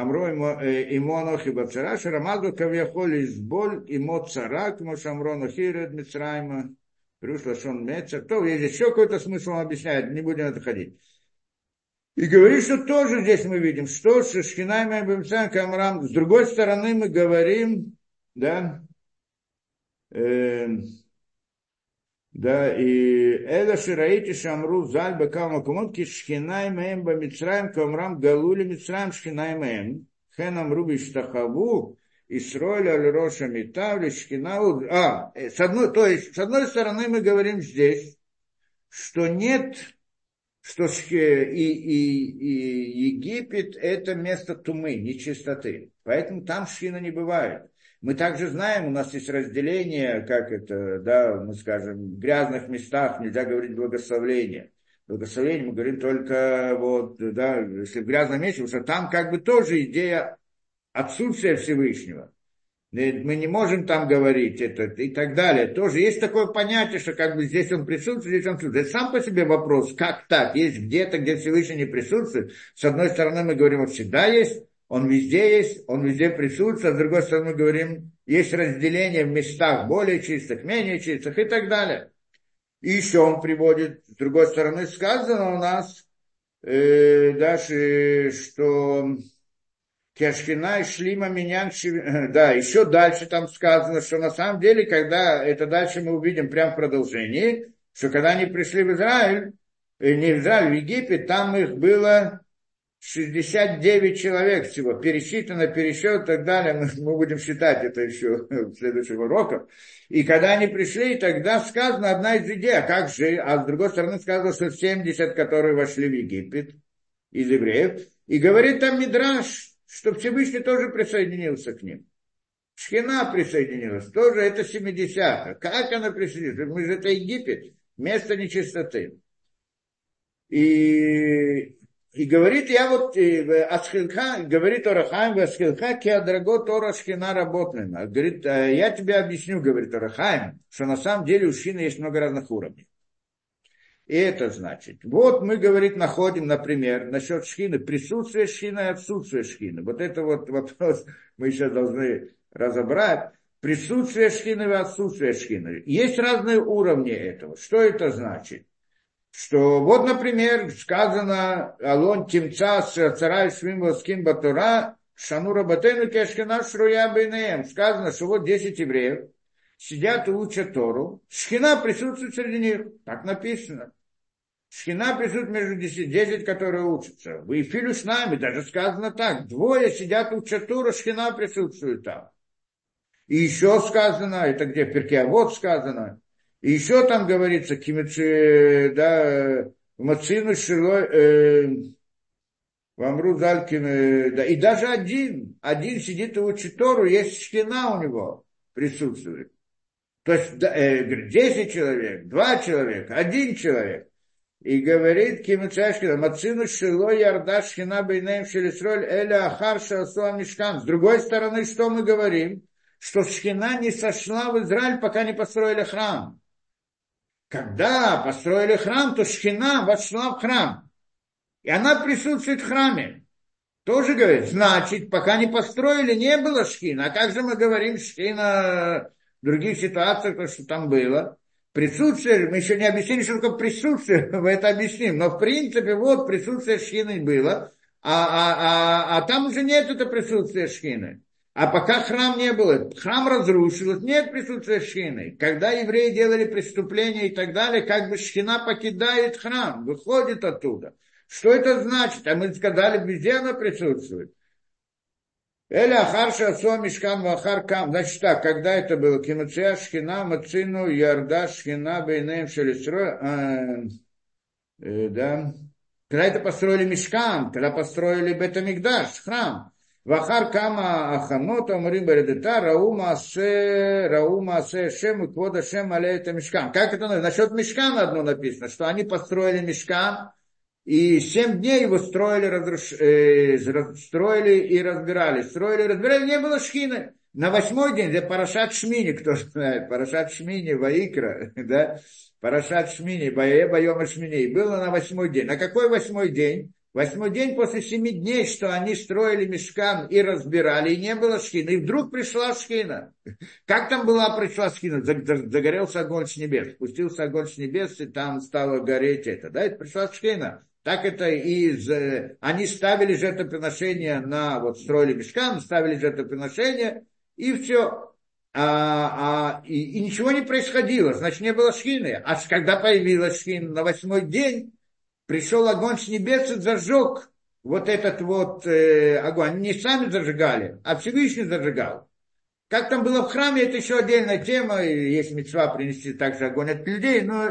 Амро имонох и бацараш, рамаду кавьяхоли из боль, имо царак, мошамрону хиред, мицраима, рюшлашон мецар. То есть еще какой-то смысл он объясняет, не будем это ходить. И говорит, что тоже здесь мы видим, что шхинами обимцам камрам. С другой стороны мы говорим, да, э, да, и эда шираити шамру зальба калмакумутки шхинаймэм бамицраем камрам галули мицраем шхинаймэм хэнам руби штахаву исроля лроша митавли шхинау. А, с одной, то есть, с одной стороны мы говорим здесь, что нет, что и, и, и Египет это место тумы, нечистоты, поэтому там шхина не бывает. Мы также знаем, у нас есть разделение, как это, да, мы скажем, в грязных местах нельзя говорить благословление. Благословение мы говорим только вот, да, если в грязном месте, потому что там как бы тоже идея отсутствия Всевышнего. Мы не можем там говорить это и так далее. Тоже есть такое понятие, что как бы здесь он присутствует, здесь он присутствует. Это сам по себе вопрос, как так? Есть где-то, где Всевышний не присутствует. С одной стороны мы говорим, вот всегда есть. Он везде есть, он везде присутствует, а с другой стороны, мы говорим, есть разделение в местах более чистых, менее чистых и так далее. И еще он приводит, с другой стороны, сказано у нас, э, даже, что Кешкина и Шлима Минян, да, еще дальше там сказано, что на самом деле, когда, это дальше мы увидим прямо в продолжении, что когда они пришли в Израиль, не в Израиль, в Египет, там их было... шестьдесят девять человек всего, пересчитано, пересчет и так далее, мы, мы будем считать это еще в следующих уроках. И когда они пришли, тогда сказано одна из идей, а как же, а с другой стороны сказано, что семьдесят, которые вошли в Египет из евреев, и говорит там Мидраш, что Всевышний тоже присоединился к ним. Шхина присоединилась, тоже это семидесятка. Как она присоединилась? Мы же это Египет, место нечистоты. И... И говорит, я вот, Асхилха, говорит Урахаим, Асхилха, кеадраго тора Шхина работаем. Говорит, я тебе объясню, говорит Урахаим, что на самом деле у Шхины есть много разных уровней. И это значит, вот мы, говорит, находим, например, насчет Шхины, присутствие Шхины и отсутствие Шхины. Вот это вот вопрос мы еще должны разобрать. Присутствие Шхины и отсутствие Шхины. Есть разные уровни этого. Что это значит? Что вот, например, сказано Алон Тимца Сарай Швим Ласкин Батура Шанура Батену Кешхина Шруя Бейнеем. Сказано, что вот десять евреев сидят и учат Тору. Шхина присутствует среди них. Так написано. Шхина присутствует между десять, которые учатся. В Эфилю с нами даже сказано так. Двое сидят и учат Тору, Шхина присутствует там. И еще сказано, это где Перке, а вот сказано. И еще там говорится, да, Мацину Шилой, э, Вамру Залькин, да, и даже один, один сидит и учит Тору, есть Шхина у него присутствует. То есть э, десять человек, два человека, один человек. И говорит Кимица Шхина, Мацину Шилой Ярда Шхина Бейнеем Шелесроль Эля Ахар Шасуа Мишкан. С другой стороны, что мы говорим? Что Шхина не сошла в Израиль, пока не построили храм. Когда построили храм, то Шхина вошла в храм. И она присутствует в храме. Тоже говорит, значит, пока не построили, не было Шхина. А как же мы говорим, Шхина в других ситуациях, то, что там было. Присутствие, мы еще не объяснили, что такое присутствие, мы это объясним. Но в принципе, вот присутствие Шхины было, а, а, а, а там уже нет этого присутствия Шхины. А пока храм не было, храм разрушился, нет присутствия Шхины. Когда евреи делали преступления и так далее, как бы Шхина покидает храм, выходит оттуда. Что это значит? А мы сказали, везде она присутствует. Эля ахар шасо мишкан вахар кам. Значит так, когда это было? Кимуция Шхина, Мацину, Ярда, Шхина, Бейнеем, Шелесро. Да. Когда это построили мишкан, когда построили Бет-Амикдаш, храм. Вахар кама аханота умрим редета раума асе раума асе шем и квода шем алеет мишкан. Как это насчет мишкана одно написано, что они построили мишкан и семь дней его строили, разруш... э, строили и разбирали, строили и разбирали, не было Шхины. На восьмой день, где Парашат Шмини, кто знает, Парашат Шмини, Ваикра, да, Парашат Шмини, Баеба Йома Шмини, было на восьмой день. На какой восьмой день? Восьмой день после семи дней, что они строили мишкан и разбирали, и не было Шхины. И вдруг пришла Шхина. Как там была пришла Шхина? Загорелся огонь с небес. Спустился огонь с небес, и там стало гореть это. Да, это пришла Шхина. Так это из... Они ставили жертвоприношение на... Вот строили мишкан, ставили жертвоприношение, и все. А, а, и, и ничего не происходило. Значит, не было Шхины. А когда появилась Шхина на восьмой день... Пришел огонь с небес и зажег вот этот вот э, огонь. Они не сами зажигали, а Всевышний зажигал. Как там было в храме, это еще отдельная тема. Есть мицва принести также огонь от людей, но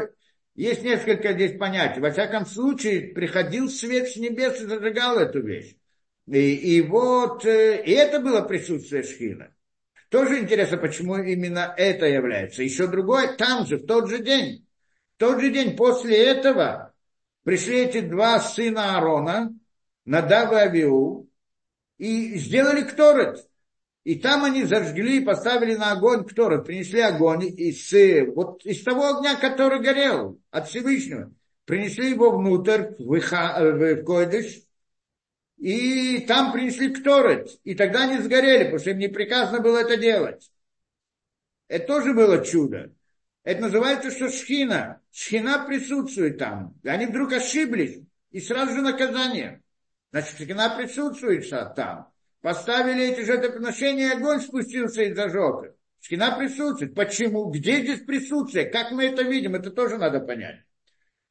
есть несколько здесь понятий. Во всяком случае, приходил свет с небес и зажигал эту вещь. И, и вот, э, и это было присутствие Шхина. Тоже интересно, почему именно это является. Еще другое, там же, в тот же день. В тот же день после этого... Пришли эти два сына Аарона, Надав и Авиу, и сделали кторет. И там они зажгли, поставили на огонь кторет, принесли огонь из, вот, из того огня, который горел от Всевышнего. Принесли его внутрь, в, Иха, в Койдыш, и там принесли кторет. И тогда они сгорели, потому что им не приказано было это делать. Это тоже было чудо. Это называется, что Шхина. Шхина присутствует там. Они вдруг ошиблись. И сразу же наказание. Значит, Шхина присутствует там. Поставили эти жертвоприношения, огонь спустился и зажег их. Шхина присутствует. Почему? Где здесь присутствие? Как мы это видим? Это тоже надо понять.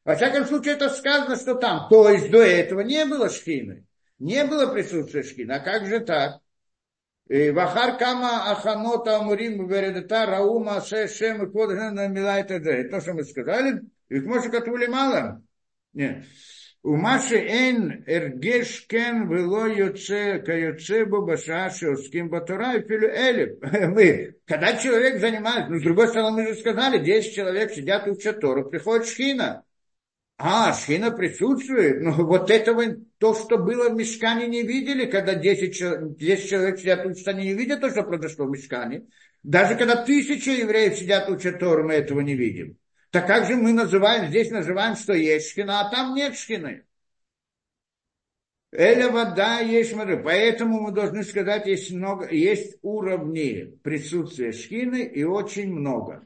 Во всяком случае, это сказано, что там. То есть до этого не было Шхины. Не было присутствия Шхины. А как же так? Вахар кама аханота амурим вередата раума се шем и подгана мила и т.д. То, что мы сказали, ведь может катули мало. Нет. У Маши эн эргешкен вело юце каюце бубашаши уским батура и пилю элип. Мы, когда человек занимается, ну, с другой стороны, мы же сказали, десять человек сидят и учат Тору, приходит Шхина. А, Шхина присутствует, но вот этого, то, что было в Мишкане, не видели, когда десять, десять человек сидят учат, они не видят то, что произошло в Мишкане. Даже когда тысяча евреев сидят учат Тору, мы этого не видим. Так как же мы называем, здесь называем, что есть Шхина, а там нет Шхины. Эля вода есть, поэтому мы должны сказать, есть, много, есть уровни присутствия Шхины и очень много.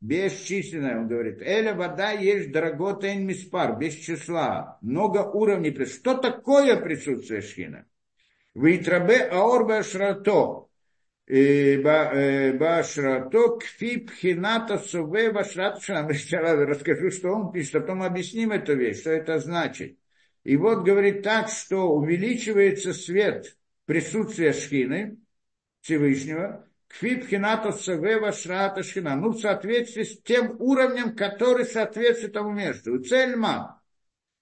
Бесчисленное, он говорит. Эля вода есть дороготен миспар, без числа. Много уровней присутствия. Что такое присутствие Шхина? Витрабе аор башрато. Башрато кфип хината суве башрато. Расскажу, что он пишет, а потом объясним эту вещь, что это значит. И вот говорит так, что увеличивается свет присутствия Шхины Всевышнего. Ну, в соответствии с тем уровнем, который соответствует тому месту. Цельма,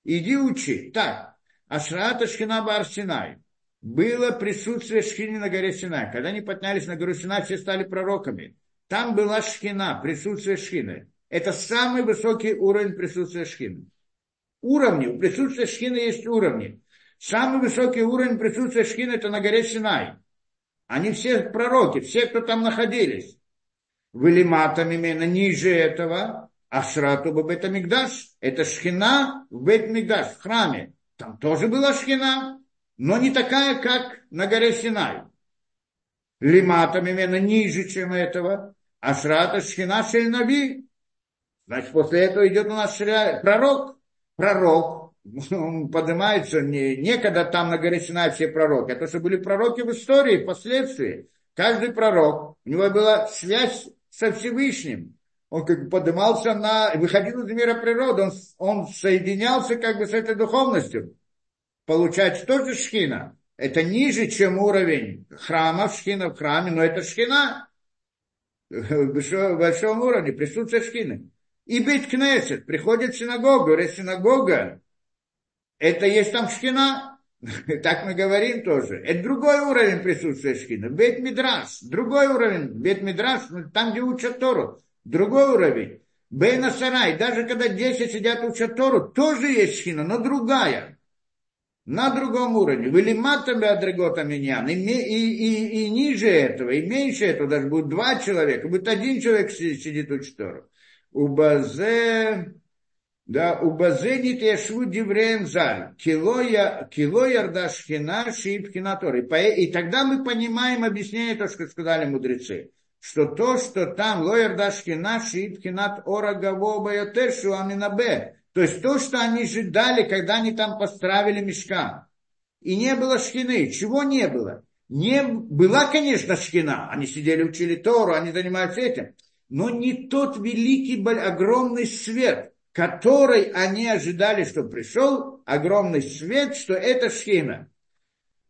иди учи. Так, Ашраата Шхина Бар Синай. Было присутствие Шхины на горе Синай. Когда они поднялись на гору Синай, все стали пророками. Там была Шхина, присутствие Шхины. Это самый высокий уровень присутствия Шхины. Уровни, у присутствия Шхины есть уровни. Самый высокий уровень присутствия Шхины – это на горе Синай. Они все пророки, все, кто там находились. Вылиматом именно ниже этого, Ашрату Бабетамикдаш, это Шхина в Бетамикдаш, в храме. Там тоже была Шхина, но не такая, как на горе Синай. Лиматом именно ниже, чем этого, Ашрата Шхина Шельнави. Значит, после этого идет у нас пророк. Пророк, он поднимается не, не когда там на горе Синай все пророки, а то, что были пророки в истории, впоследствии. Каждый пророк, у него была связь со Всевышним. Он как бы поднимался на, выходил из мира природы, он, он соединялся как бы с этой духовностью. Получается тоже Шхина. Это ниже, чем уровень храма, Шхина в храме, но это Шхина в большом, большом уровне, присутствие Шхины. И бейт-кнесет, приходит в синагогу, говорит, синагога, это есть там Шхина, так мы говорим тоже, это другой уровень присутствия Шхина, бейт-мидраш, другой уровень, бейт-мидраш, там, где учат Тору, другой уровень, бейт-насарай, даже когда десять сидят учат Тору, тоже есть Шхина, но другая, на другом уровне, вылиматами адреготами нян, и, и, и ниже этого, и меньше этого, даже будет два человека, будет один человек сидит учат Тору. У базе, да, у базе нет яшву дивреем заль, кило ярда шхина шип хинатори. И тогда мы понимаем объяснение, то, что сказали мудрецы, что то, что там ло ярда шхина шип хинат орагаво баятешу аминабе, то есть то, что они ждали, когда они там поставили мешкан. И не было шхины. Чего не было? Не была, конечно, шхина. Они сидели, учили Тору, они занимаются этим. Но не тот великий, огромный свет, который они ожидали, что пришел, огромный свет, что это Шхина.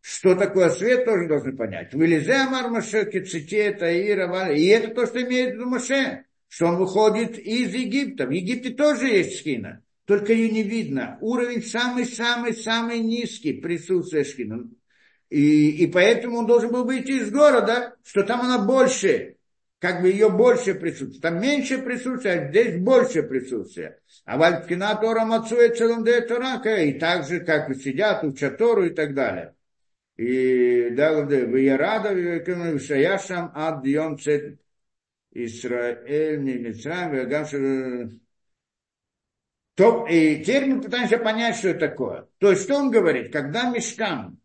Что такое свет, тоже должны понять. Вылезай, Амар Моше, Киците, Таира, Валя. И это то, что имеет в виду Моше, что он выходит из Египта. В Египте тоже есть Шхина, только ее не видно. Уровень самый-самый-самый низкий присутствия Шхина. И, и поэтому он должен был выйти из города, что там она больше. Как бы ее больше присутствия. Там меньше присутствия, а здесь больше присутствия. А вальпкина Тора мацует целом де Торака, и так же, как и сидят, учат Тору и так далее. И да, я рада, я сам адъем цет Израиль, не Мицраим, Ваигаш. И теперь мы пытаемся понять, что это такое. То есть, что он говорит? Когда Мишкан,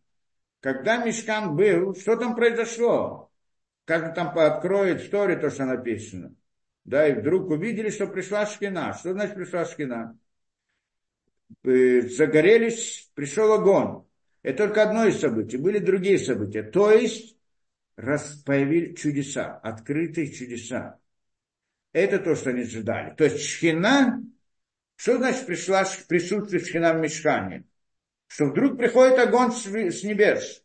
когда Мишкан был, что там произошло? Каждый там откроет историю, то, что написано. Да, и вдруг увидели, что пришла Шхина. Что значит пришла Шхина? Загорелись, пришел огонь. Это только одно из событий. Были другие события. То есть, появились чудеса, открытые чудеса. Это то, что они ожидали. То есть, Шхина, что значит пришла присутствие Шхина в Мишкане? Что вдруг приходит огонь с небес.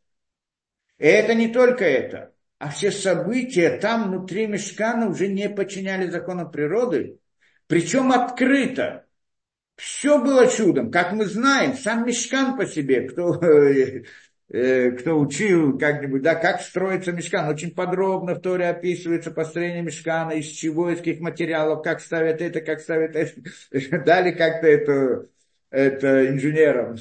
И это не только это. А все события там внутри Мишкана уже не подчиняли законам природы. Причем открыто. Все было чудом. Как мы знаем, сам Мишкан по себе, кто э, кто учил как-нибудь, да, как строится мишкан. Очень подробно в Торе описывается построение мишкана, из чего, из каких материалов, как ставят это, как ставят это. Дали как-то это, это инженерам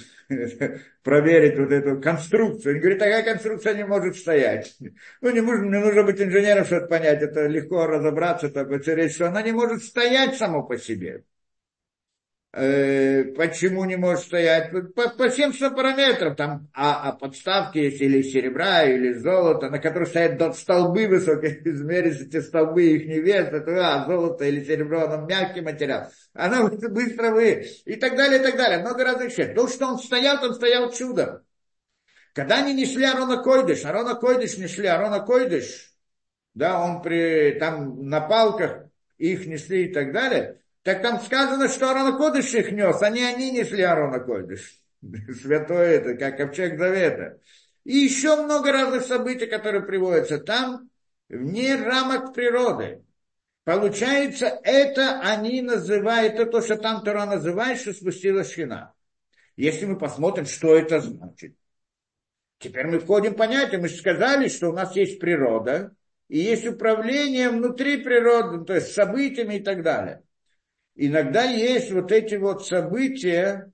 проверить вот эту конструкцию. Он говорит, такая конструкция не может стоять. Ну, не нужно, не нужно быть инженером, чтобы понять, это легко разобраться, это, что она не может стоять само по себе. Почему не может стоять? По, по семьдесят параметрам, там, а, а подставки есть или серебра, или золото, на которых стоят столбы высокие, измерить эти столбы, их не вес, а золото или серебро, оно мягкий материал, оно быстро вы, и так далее, и так далее, много разных вещей. То, что он стоял, он стоял чудом. Когда они не шли Арона Койдыш, Арона Койдыш не шли, Арона Койдыш, да, он при, там на палках их несли и так далее, так там сказано, что Аарон ха-Кодеш их нес, а не они несли Аарон ха-Кодеш. Святое это, как ковчег завета. И еще много разных событий, которые приводятся там, вне рамок природы. Получается, это они называют, это то, что там Тора называет, что спустилась Шхина. Если мы посмотрим, что это значит. Теперь мы входим в понятие, мы же сказали, что у нас есть природа, и есть управление внутри природы, то есть событиями и так далее. Иногда есть вот эти вот события,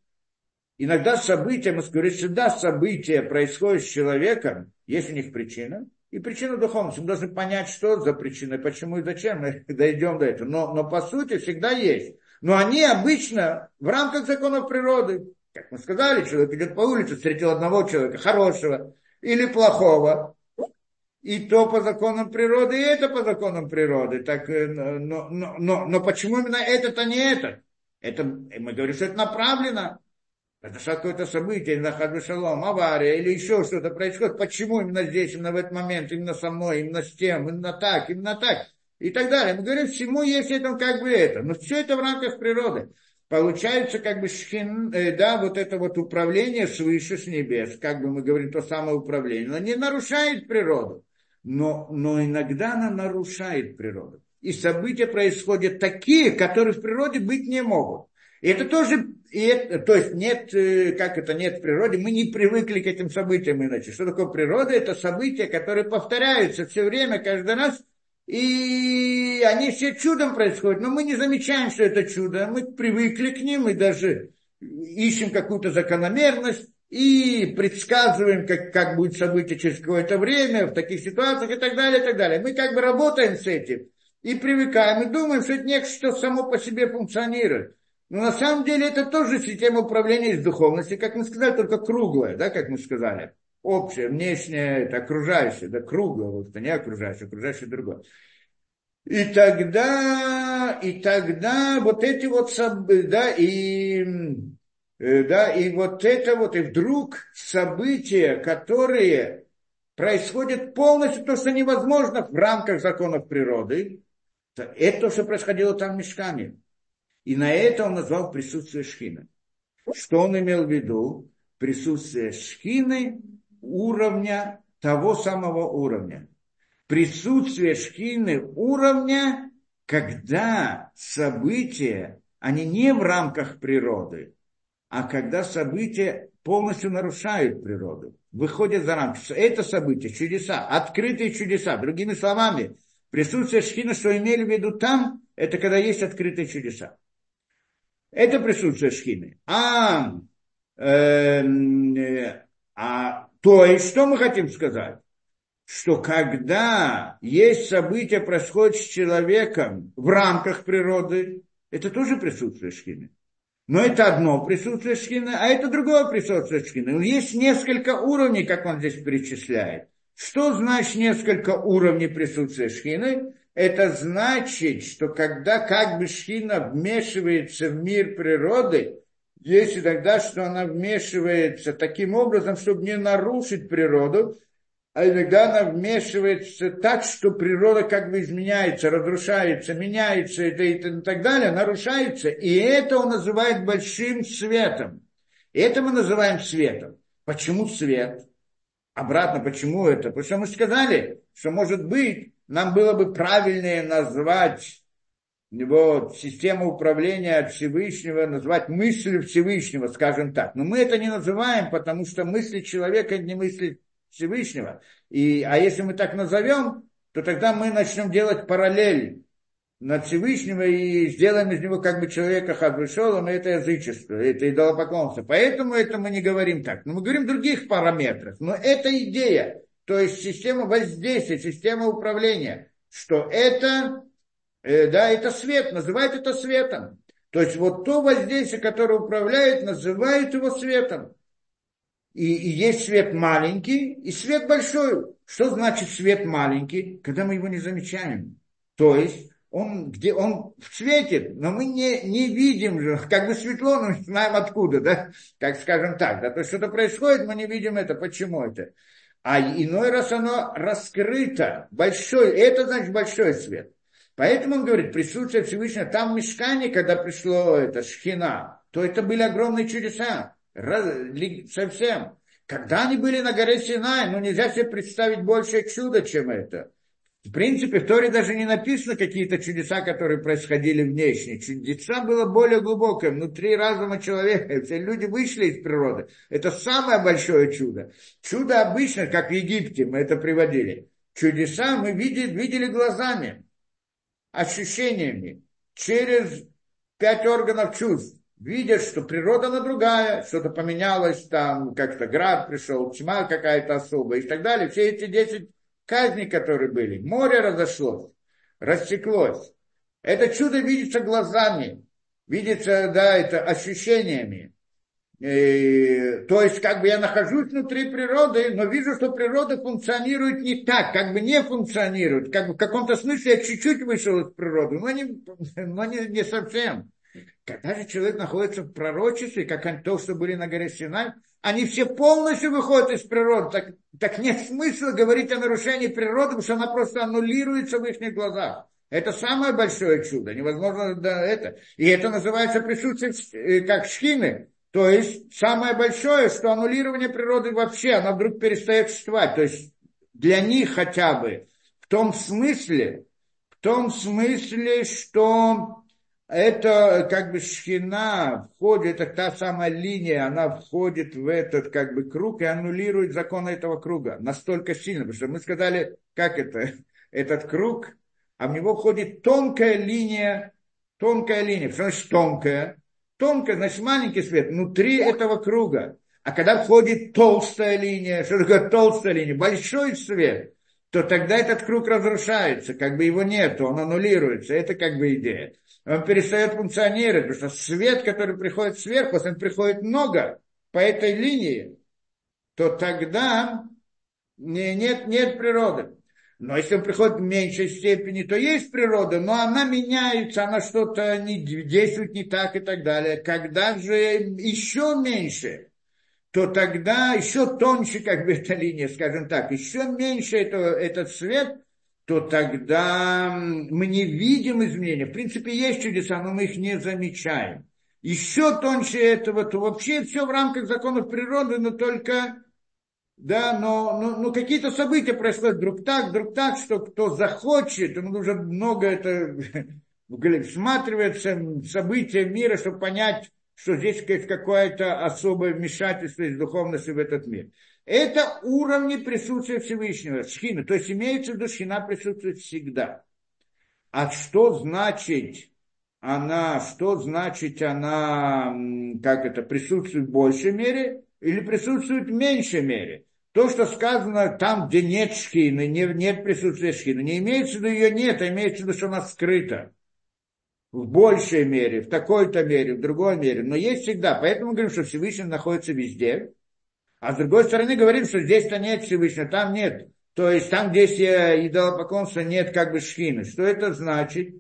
иногда события, мы скажем, всегда события происходят с человеком, есть у них причина, и причина духовности. Мы должны понять, что за причина, почему и зачем, мы дойдем до этого. Но, но по сути всегда есть. Но они обычно в рамках законов природы. Как мы сказали, человек идет по улице, встретил одного человека, хорошего или плохого. И то по законам природы, и это по законам природы. Так, но, но, но, но почему именно этот, а не этот? Это, мы говорим, что это направлено. Это какое-то событие, на хазу шалом, авария или еще что-то происходит. Почему именно здесь, именно в этот момент, именно со мной, именно с тем, именно так, именно так. И так далее. Мы говорим, всему есть это, как бы это. Но все это в рамках природы. Получается, как бы, шхин, да, вот это вот управление свыше, с небес. Как бы мы говорим, то самое управление. Оно не нарушает природу. Но, но иногда она нарушает природу. И события происходят такие, которые в природе быть не могут. И это тоже, и это, то есть нет, как это, нет в природе, мы не привыкли к этим событиям иначе. Что такое природа? Это события, которые повторяются все время, каждый раз, и они все чудом происходят. Но мы не замечаем, что это чудо, мы привыкли к ним и даже ищем какую-то закономерность. И предсказываем, как, как будет событие через какое-то время, в таких ситуациях и так далее, и так далее. Мы как бы работаем с этим и привыкаем, и думаем, что это нечто само по себе функционирует. Но на самом деле это тоже система управления из духовности, как мы сказали, только круглая, да, как мы сказали. Общее, внешнее, это окружающее, да, круглое, вот это не окружающее, окружающее другое. И тогда, и тогда вот эти вот события, да, и... Да, и вот это вот, и вдруг события, которые происходят полностью, то, что невозможно в рамках законов природы, это то, что происходило там в мешкане. И на это он назвал присутствие Шхины. Что он имел в виду? Присутствие Шхины уровня, того самого уровня. Присутствие Шхины уровня, когда события, они не в рамках природы, а когда события полностью нарушают природу, выходят за рамки. Это события, чудеса, открытые чудеса. Другими словами, присутствие Шхина, что имели в виду там, это когда есть открытые чудеса. Это присутствие Шхины. А, э, а то есть, что мы хотим сказать? Что когда есть события, происходят с человеком в рамках природы, это тоже присутствие Шхины. Но это одно присутствие Шхины, а это другое присутствие Шхины. Есть несколько уровней, как он здесь перечисляет. Что значит несколько уровней присутствия Шхины? Это значит, что когда как бы Шхина вмешивается в мир природы, если тогда, что она вмешивается таким образом, чтобы не нарушить природу, а иногда она вмешивается так, что природа как бы изменяется, разрушается, меняется и, и, и, и так далее, нарушается. И это он называет большим светом. И это мы называем светом. Почему свет? Обратно, почему это? Потому что мы сказали, что, может быть, нам было бы правильнее назвать у него система управления от Всевышнего, назвать мыслью Всевышнего, скажем так. Но мы это не называем, потому что мысли человека не мысли Всевышнего. И, а если мы так назовем, то тогда мы начнем делать параллель над Всевышнего и сделаем из него как бы человека хазбешолом, и это язычество, это идолопоклонство. Поэтому это мы не говорим так. Но мы говорим о других параметрах. Но это идея, то есть система воздействия, система управления, что это... Да, это свет, называют это светом. То есть вот то воздействие, которое управляет, называют его светом. И, и есть свет маленький и свет большой. Что значит свет маленький? Когда мы его не замечаем. То есть он, где, он светит, но мы не, не видим же, как бы светло, но не знаем откуда, да? Так скажем так, да? То есть что-то происходит, мы не видим это, почему это. А иной раз оно раскрыто, большой, это значит большой свет. Поэтому он говорит, присутствие Всевышнего, там в Мишкане, когда пришло это, Шхина, то это были огромные чудеса, раз, совсем. Когда они были на горе Синай, ну нельзя себе представить большее чудо, чем это. В принципе, в Торе даже не написано какие-то чудеса, которые происходили внешне. Чудеса было более глубокое, внутри разума человека. Все люди вышли из природы. Это самое большое чудо. Чудо обычно, как в Египте, мы это приводили. Чудеса мы видели, видели глазами. Ощущениями, через пять органов чувств, видят, что природа она другая, что-то поменялось, там как-то град пришел, тьма какая-то особая и так далее. Все эти десять казней, которые были, море разошлось, растеклось. Это чудо видится глазами, видится, да, это ощущениями. И, то есть как бы я нахожусь внутри природы, но вижу, что природа функционирует не так, как бы не функционирует, как бы в каком-то смысле я чуть-чуть вышел из природы, но не, но не, не совсем. Когда же человек находится в пророчестве, как они, то, что были на горе Синай, они все полностью выходят из природы, так, так нет смысла говорить о нарушении природы, потому что она просто аннулируется в их глазах. Это самое большое чудо, невозможно да, это. И это называется присутствие как Шхины. То есть самое большое, что аннулирование природы вообще, она вдруг перестает существовать. То есть для них хотя бы в том смысле, в том смысле, что это как бы Шхина входит, это та самая линия, она входит в этот как бы круг и аннулирует законы этого круга настолько сильно, потому что мы сказали, как это, этот круг, а в него входит тонкая линия, тонкая линия, потому что тонкая. Тонкая, значит, маленький свет внутри этого круга. А когда входит толстая линия, что такое толстая линия? Большой свет, то тогда этот круг разрушается, как бы его нету, он аннулируется. Это как бы идея. Он перестает функционировать, потому что свет, который приходит сверху, если он приходит много по этой линии, то тогда нет, нет природы. Но если он приходит в меньшей степени, то есть природа, но она меняется, она что-то не, действует не так и так далее. Когда же еще меньше, то тогда еще тоньше, как бы эта линия, скажем так, еще меньше это, этот свет, то тогда мы не видим изменения. В принципе, есть чудеса, но мы их не замечаем. Еще тоньше этого, то вообще все в рамках законов природы, но только... Да, но, но, но какие-то события происходят вдруг так, вдруг так, что кто захочет, он уже много это всматривается, события мира, чтобы понять, что здесь есть какое-то особое вмешательство из духовности в этот мир. Это уровни присутствия Всевышнего, Шхина, то есть имеется в виду, Шхина присутствует всегда. А что значит она, что значит она, как это, присутствует в большей мере? Или присутствует в меньшей мере. То, что сказано там, где нет Шхины, нет присутствия Шхины, не имеется в виду ее нет, а имеется в виду, что она скрыта. В большей мере, в такой-то мере, в другой мере. Но есть всегда. Поэтому говорим, что Всевышний находится везде. А с другой стороны говорим, что здесь-то нет Всевышнего, там нет. То есть там, где есть идолопоклонство, нет как бы Шхины. Что это значит?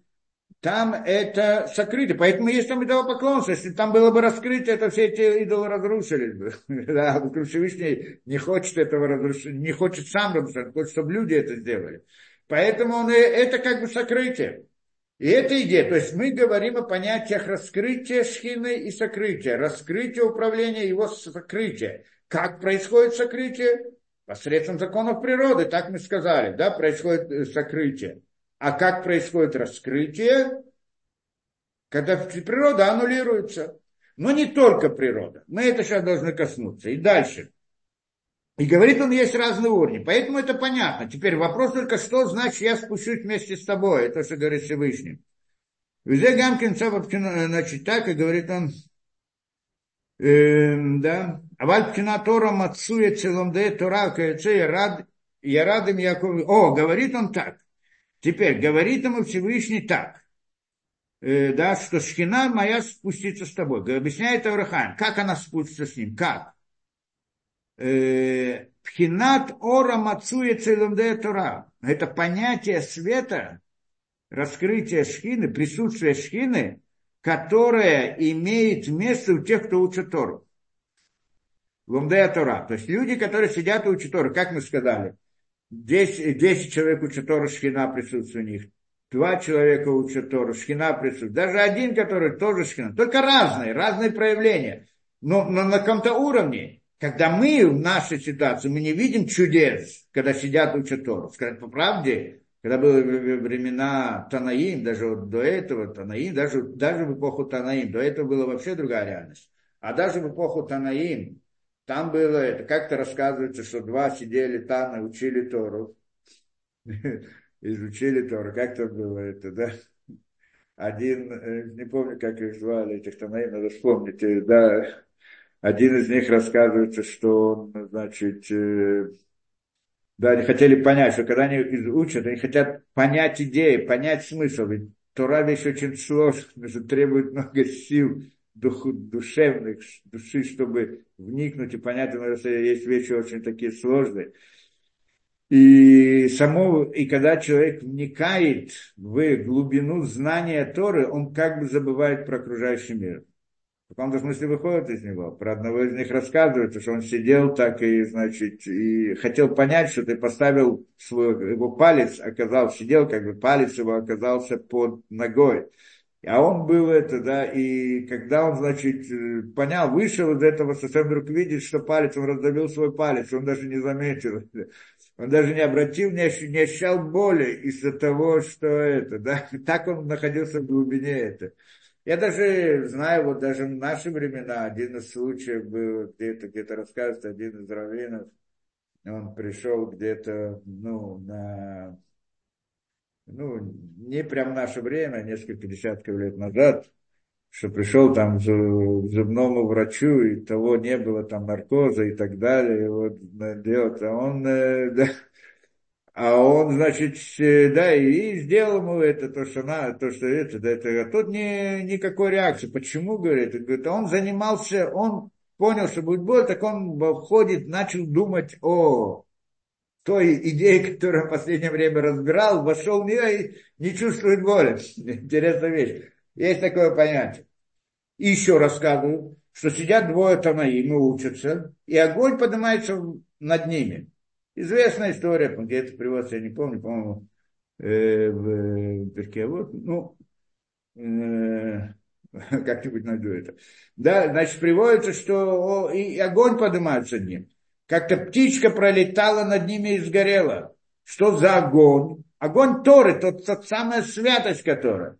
Там это сокрыто, поэтому есть там идолопоклонство. Если там было бы раскрыто, это все эти идолы разрушились бы. Да, Всевышний не хочет этого разрушить, не хочет сам разрушить, хочет, чтобы люди это сделали. Поэтому он, это как бы сокрытие. И это идея. То есть мы говорим о понятиях раскрытия Шхины и сокрытия. Раскрытие управления, его сокрытие. Как происходит сокрытие? Посредством законов природы, так мы сказали, да, происходит сокрытие. А как происходит раскрытие? Когда природа аннулируется. Но не только природа. Мы это сейчас должны коснуться. И дальше. И говорит он, есть разные уровни. Поэтому это понятно. Теперь вопрос только, что значит я спущусь вместе с тобой. Это что говорит Всевышний. Везде Гамкин Сабабкина, значит, так, и говорит он, э, да, Авалькина Тора Мацуя Целомде Тора Каэцея Рад, я рад им Яков. О, говорит он так. Теперь, говорит ему Всевышний так. Э, да, что Шхина моя спустится с тобой. Объясняет Аврахам, как она спустится с ним, как? Э, Пхинат Ора Мацуя Целомде Тора. Это понятие света, раскрытие Шхины, присутствие Шхины, которое имеет место у тех, кто учит Тору. Лумдея Тора. То есть люди, которые сидят и учат Тору, как мы сказали, десять, десять человек учат Тору, Шхина присутствует у них, два человека учат Тору, Шхина присутствует, даже один, который тоже Шхина, только разные, разные проявления, но, но на каком-то уровне. Когда мы в нашей ситуации, мы не видим чудес, когда сидят и учат Тору. Сказать по правде, когда были времена Танаим, даже вот до этого Танаим, даже, даже в эпоху Танаим, до этого была вообще другая реальность. А даже в эпоху Танаим, там было, это как-то рассказывается, что два сидели Таны, учили Тору, изучили Тору, как-то было это, да? Один, не помню, как их звали, этих Танаим, надо вспомнить, да, один из них рассказывается, что он, значит... Да, они хотели понять, что когда они учат, они хотят понять идеи, понять смысл. Ведь Тора вещь очень сложная, требует много сил духу, душевных, души, чтобы вникнуть и понять, что есть вещи очень такие сложные. И, само, и когда человек вникает в глубину знания Торы, он как бы забывает про окружающий мир. В каком-то смысле выходит из него. Про одного из них рассказывается, что он сидел так и, значит, и хотел понять, что ты поставил свой, его палец, оказался, сидел, как бы палец его оказался под ногой. А он был это, да, и когда он, значит, понял, вышел из этого, совсем вдруг видит, что палец, он раздавил свой палец, он даже не заметил, он даже не обратил, не ощущал, не ощущал боли из-за того, что это, да, так он находился в глубине этого. Я даже знаю, вот даже в наши времена, один из случаев был, где-то, где-то рассказывает, один из раввинов, он пришел где-то, ну, на, ну, не прям в наше время, несколько десятков лет назад, что пришел там к зубному врачу, и того не было, там наркоза и так далее, и вот делать, а он, да... А он, значит, да, и сделал ему это, то, что надо, то, что это, да, это. А тут не, никакой реакции. Почему, говорит? Говорит, он занимался, он понял, что будет боль, так он входит, начал думать о той идее, которую в последнее время разбирал, вошел в нее и не чувствует боли. Интересная вещь. Есть такое понятие. И еще рассказываю, что сидят двое танаим и учатся, и огонь поднимается над ними. Известная история, где это приводится, я не помню, по-моему, э, в Берке, вот, ну, э, как-нибудь найду это. Да, значит, приводится, что о, и огонь поднимается над ним. Как-то птичка пролетала над ними и сгорела. Что за огонь? Огонь Торы, тот, тот самая святость, которая.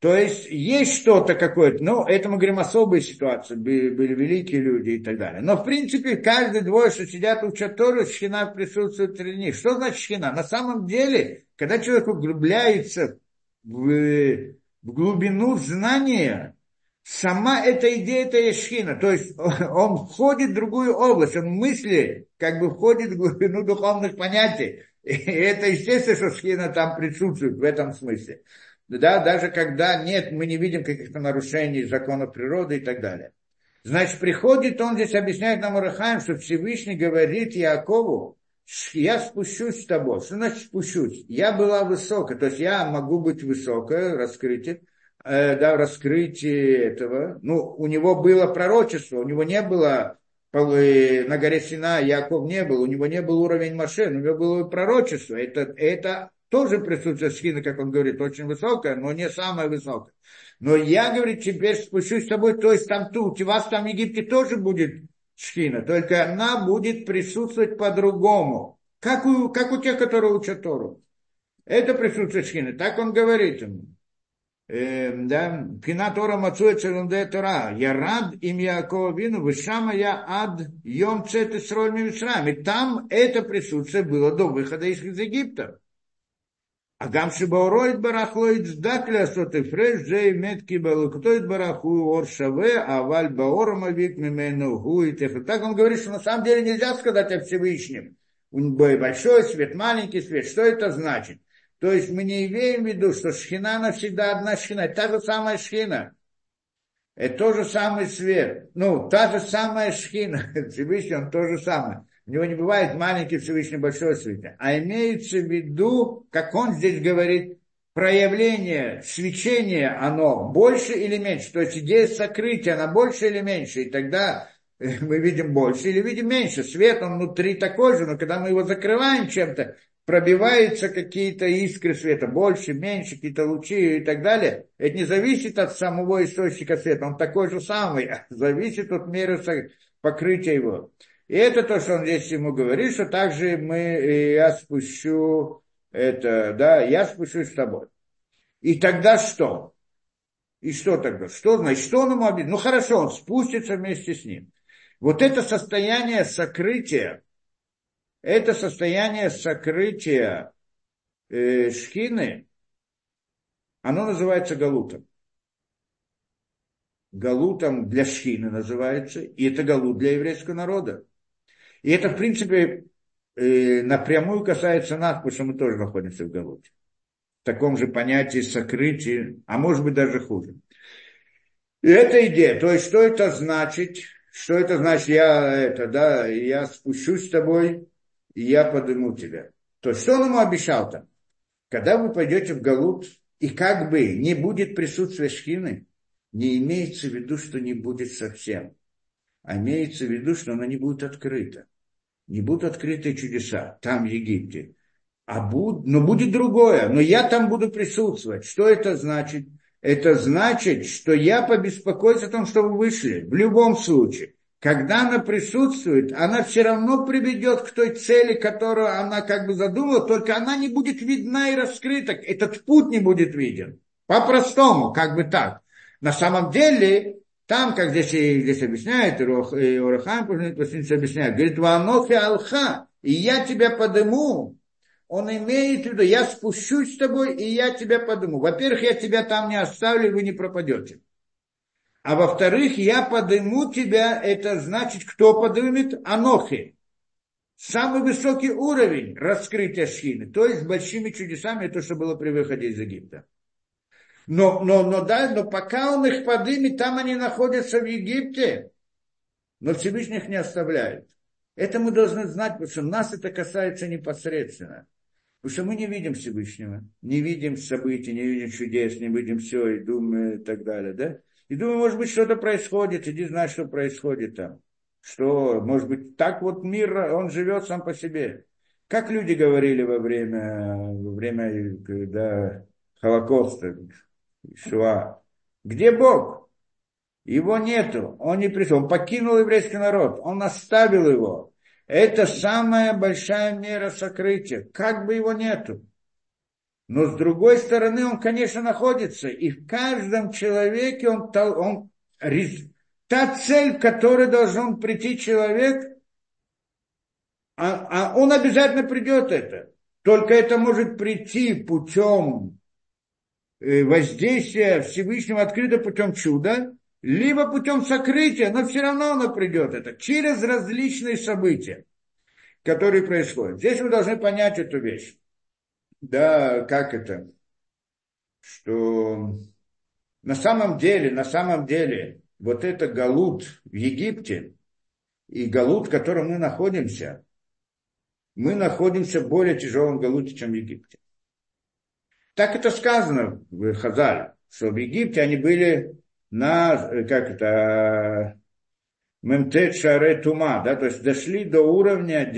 То есть, есть что-то какое-то, ну, это мы говорим особые ситуации, были, были великие люди и так далее. Но, в принципе, каждые двое, что сидят, учат Тору, Шхина присутствует среди них. Что значит Шхина? На самом деле, когда человек углубляется в, в глубину знания, сама эта идея, это есть Шхина. То есть, он входит в другую область, он мысли как бы входит в глубину духовных понятий. И это естественно, что Шхина там присутствует в этом смысле. Да, даже когда нет, мы не видим каких-то нарушений законов природы и так далее. Значит, приходит, он здесь объясняет нам Ор ха-Хаим, что Всевышний говорит Якову, я спущусь с тобой. Что значит спущусь? Я была высокая, то есть я могу быть высокой, раскрытие, э, да, раскрытие этого. Ну, у него было пророчество, у него не было, на горе Сина Яков не был, у него не был уровень машин, у него было пророчество, это... это тоже присутствие Шхина, как он говорит, очень высокая, но не самая высокая. Но я, говорит, теперь спущусь с тобой, то есть там тут, у вас там в Египте тоже будет Шхина, только она будет присутствовать по-другому, как у, как у тех, которые учат Тору. Это присутствие Шхины, так он говорит ему. э, да, Пхинатора Мацуя Целунде Тора, я рад им Якова вину, вышама я ад йом цет исроими мицраим. И там это присутствие было до выхода из Египта. А гамши бауройт барахлоит сдакля соты фреш, джей метки балуктоит бараху оршаве, аваль баорма вик мимену гуит. Так он говорит, что на самом деле нельзя сказать о Всевышнем. У него большой свет, маленький свет. Что это значит? То есть мы не имеем в виду, что шхина навсегда одна шхина. Это та же самая шхина. Это тот же самый свет. Ну, та же самая шхина. Всевышний, он то же самое. У него не бывает маленький Всевышний большой свет. А имеется в виду, как он здесь говорит, проявление, свечение, оно больше или меньше. То есть идея сокрытия, она больше или меньше. И тогда мы видим больше или видим меньше. Свет, он внутри такой же, но когда мы его закрываем чем-то, пробиваются какие-то искры света, больше, меньше, какие-то лучи и так далее. Это не зависит от самого источника света, он такой же самый, а зависит от меры покрытия его. И это то, что он здесь ему говорит, что также мы, я спущу это, да, я спущусь с тобой. И тогда что? И что тогда? Что значит? Что он ему объяснит? Ну хорошо, он спустится вместе с ним. Вот это состояние сокрытия, это состояние сокрытия э, шхины, оно называется галутом. Галутом для шхины называется, и это галут для еврейского народа. И это, в принципе, э, напрямую касается нас, потому что мы тоже находимся в галуте. В таком же понятии сокрытия, а может быть даже хуже. И это идея. То есть, что это значит? Что это значит? Я, это, да, я спущусь с тобой, и я подниму тебя. То есть, что он ему обещал там? Когда вы пойдете в галут, и как бы не будет присутствия шхины, не имеется в виду, что не будет совсем, а имеется в виду, что она не будет открыта. Не будут открыты чудеса там, в Египте. А буд... Но будет другое, но я там буду присутствовать. Что это значит? Это значит, что я побеспокоюсь о том, что вы вышли. В любом случае. Когда она присутствует, она все равно приведет к той цели, которую она как бы задумала, только она не будет видна и раскрыта. Этот путь не будет виден. По-простому, как бы так. На самом деле, там, как здесь, здесь объясняет, и Урахан, объясняет, говорит, «Ванофи алха, и я тебя подниму». Он имеет в виду, я спущусь с тобой, и я тебя подниму. Во-первых, я тебя там не оставлю, и вы не пропадете. А во-вторых, я подниму тебя, это значит, кто поднимет? Анохи. Самый высокий уровень раскрытия шхины, то есть с большими чудесами, то, что было при выходе из Египта. Но, но, но, да, но пока он их поднимет, там они находятся в Египте, но Всевышний их не оставляет. Это мы должны знать, потому что нас это касается непосредственно. Потому что мы не видим Всевышнего, не видим событий, не видим чудес, не видим все, и думаем, и так далее, да? И думаю, может быть, что-то происходит, иди знай, что происходит там. Что, может быть, так вот мир, он живет сам по себе. Как люди говорили во время, во время да, Холокоста, Шва, где Бог? Его нету, он не пришел, он покинул еврейский народ, он оставил его. Это самая большая мера сокрытия, как бы его нету. Но с другой стороны, он, конечно, находится, и в каждом человеке он, он, та цель, к которой должен прийти человек, а, а он обязательно придет это. Только это может прийти путем воздействия Всевышнего открыто путем чуда, либо путем сокрытия, но все равно оно придет это, через различные события, которые происходят. Здесь вы должны понять эту вещь. Да, как это? Что на самом деле, на самом деле, вот это галут в Египте и галут, в котором мы находимся, мы находимся в более тяжелом галуте, чем в Египте. Так это сказано в Хазаль, что в Египте они были на, как это, мемтет шаре тума, да, то есть дошли до уровня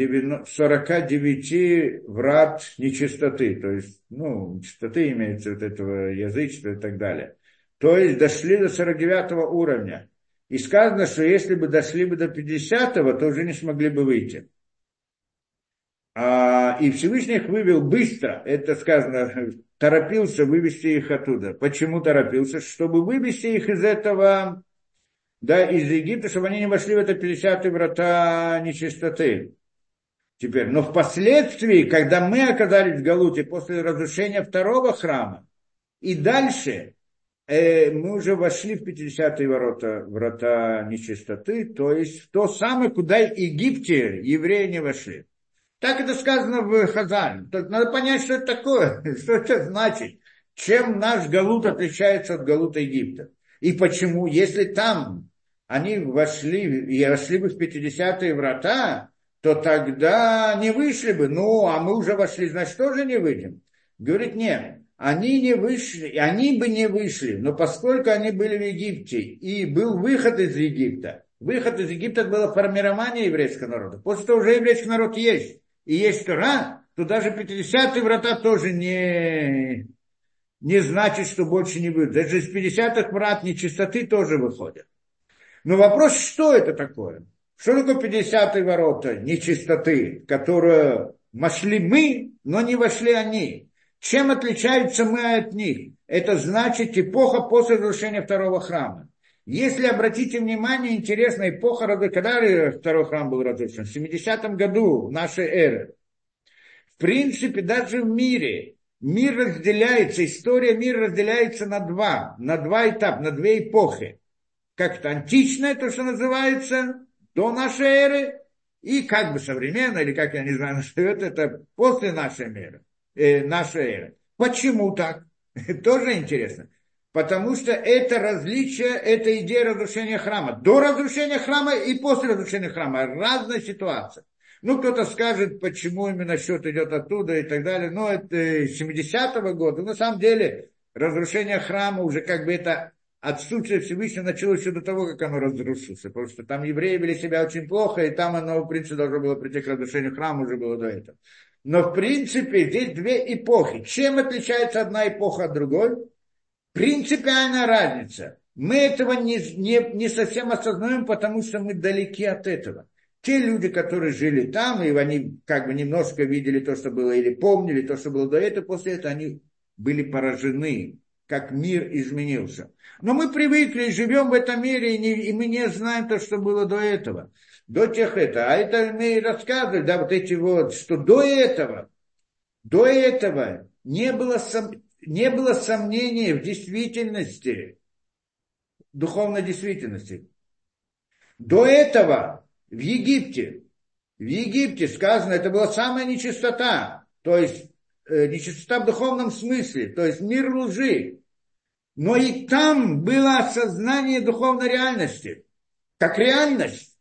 сорок девять врат нечистоты, то есть, ну, чистоты имеется вот этого язычества и так далее. То есть дошли до сорок девятого уровня. И сказано, что если бы дошли бы до пятидесятого, то уже не смогли бы выйти. И Всевышний их вывел быстро, это сказано, торопился вывести их оттуда. Почему торопился? Чтобы вывести их из этого, да, из Египта, чтобы они не вошли в это пятидесятые врата нечистоты. Теперь, но впоследствии, когда мы оказались в галуте после разрушения второго храма, и дальше э, мы уже вошли в пятидесятые ворота, врата нечистоты, то есть в то самое, куда Египте евреи не вошли. Так это сказано в Хазаль. Так надо понять, что это такое, что это значит. Чем наш галут отличается от галута Египта? И почему, если там они вошли, и вошли бы в пятидесятые врата, то тогда не вышли бы. Ну, а мы уже вошли, значит, тоже не выйдем. Говорит, нет, они не вышли, они бы не вышли, но поскольку они были в Египте, и был выход из Египта, выход из Египта было формирование еврейского народа. После того, уже еврейский народ есть, и есть Тора, то даже пятидесятые врата тоже не, не значит, что больше не будет. Даже из пятидесятых врат нечистоты тоже выходят. Но вопрос, что это такое? Что такое пятидесятые ворота нечистоты, которые вошли мы, но не вошли они? Чем отличаются мы от них? Это значит эпоха после разрушения второго храма. Если обратите внимание, интересная эпоха, когда второй храм был разрушен, в семидесятом году нашей эры. В принципе, даже в мире, мир разделяется, история мира разделяется на два, на два этапа, на две эпохи. Как-то античное, то, что называется, до нашей эры, и как бы современное, или как я не знаю, назовет, это после нашей эры, э, нашей эры. Почему так? Тоже интересно. Потому что это различие, это идея разрушения храма. До разрушения храма и после разрушения храма. Разная ситуация. Ну, кто-то скажет, почему именно счет идет оттуда и так далее. Но это семидесятого года. На самом деле, разрушение храма уже как бы это отсутствие Всевышнего началось еще до того, как оно разрушилось. Потому что там евреи вели себя очень плохо, и там оно, в принципе, должно было прийти к разрушению храма, уже было до этого. Но, в принципе, здесь две эпохи. Чем отличается одна эпоха от другой? Принципиальная разница. Мы этого не, не, не совсем осознаем, потому что мы далеки от этого. Те люди, которые жили там, и они как бы немножко видели то, что было, или помнили то, что было до этого, после этого они были поражены, как мир изменился. Но мы привыкли, живем в этом мире, и, не, и мы не знаем то, что было до этого. До тех это. А это мы рассказывали, да, вот эти вот, что до этого, до этого не было сомнений, не было сомнений в действительности, духовной действительности. До этого в Египте, в Египте сказано, это была самая нечистота, то есть э, нечистота в духовном смысле, то есть мир лжи. Но и там было осознание духовной реальности, как реальность.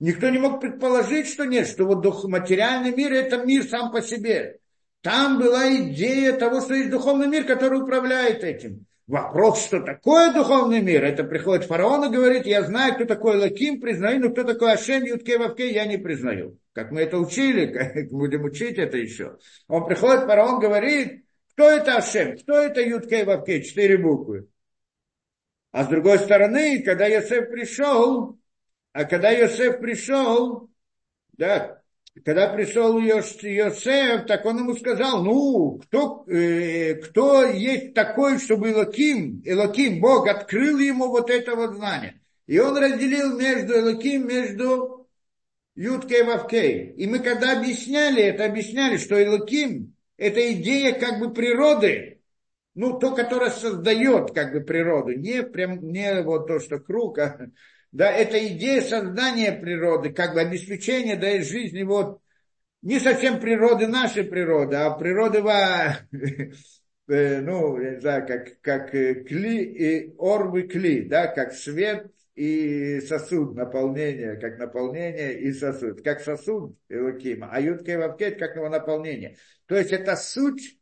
Никто не мог предположить, что нет, что вот дух, материальный мир – это мир сам по себе. Там была идея того, что есть духовный мир, который управляет этим. Вопрос, что такое духовный мир? Это приходит фараон и говорит, я знаю, кто такой Элоким, признаю, но кто такой Ашем, Ютке, Вавке, я не признаю. Как мы это учили, как будем учить это еще. Он приходит, фараон говорит, кто это Ашем, кто это Ютке, Вавке, четыре буквы. А с другой стороны, когда Йосеф пришел, а когда Йосеф пришел, да, когда пришел Йосеф, так он ему сказал, ну, кто, э, кто есть такой, чтобы Элоким, Элоким, Бог, открыл ему вот это вот знание. И он разделил между Элоким, между Юткей и Вавкей. И мы когда объясняли это, объясняли, что Элоким – это идея как бы природы, ну, то, которое создает как бы природу, не прям, не вот то, что круг, а... Да, это идея создания природы, как бы обеспечения, да, и жизни, вот, не совсем природы нашей природы, а природы, во, ну, я не знаю, как, как кли и орвы кли, да, как свет и сосуд, наполнение, как наполнение и сосуд, как сосуд Элокима, а Ютка и Вавкет, как его наполнение. То есть это суть,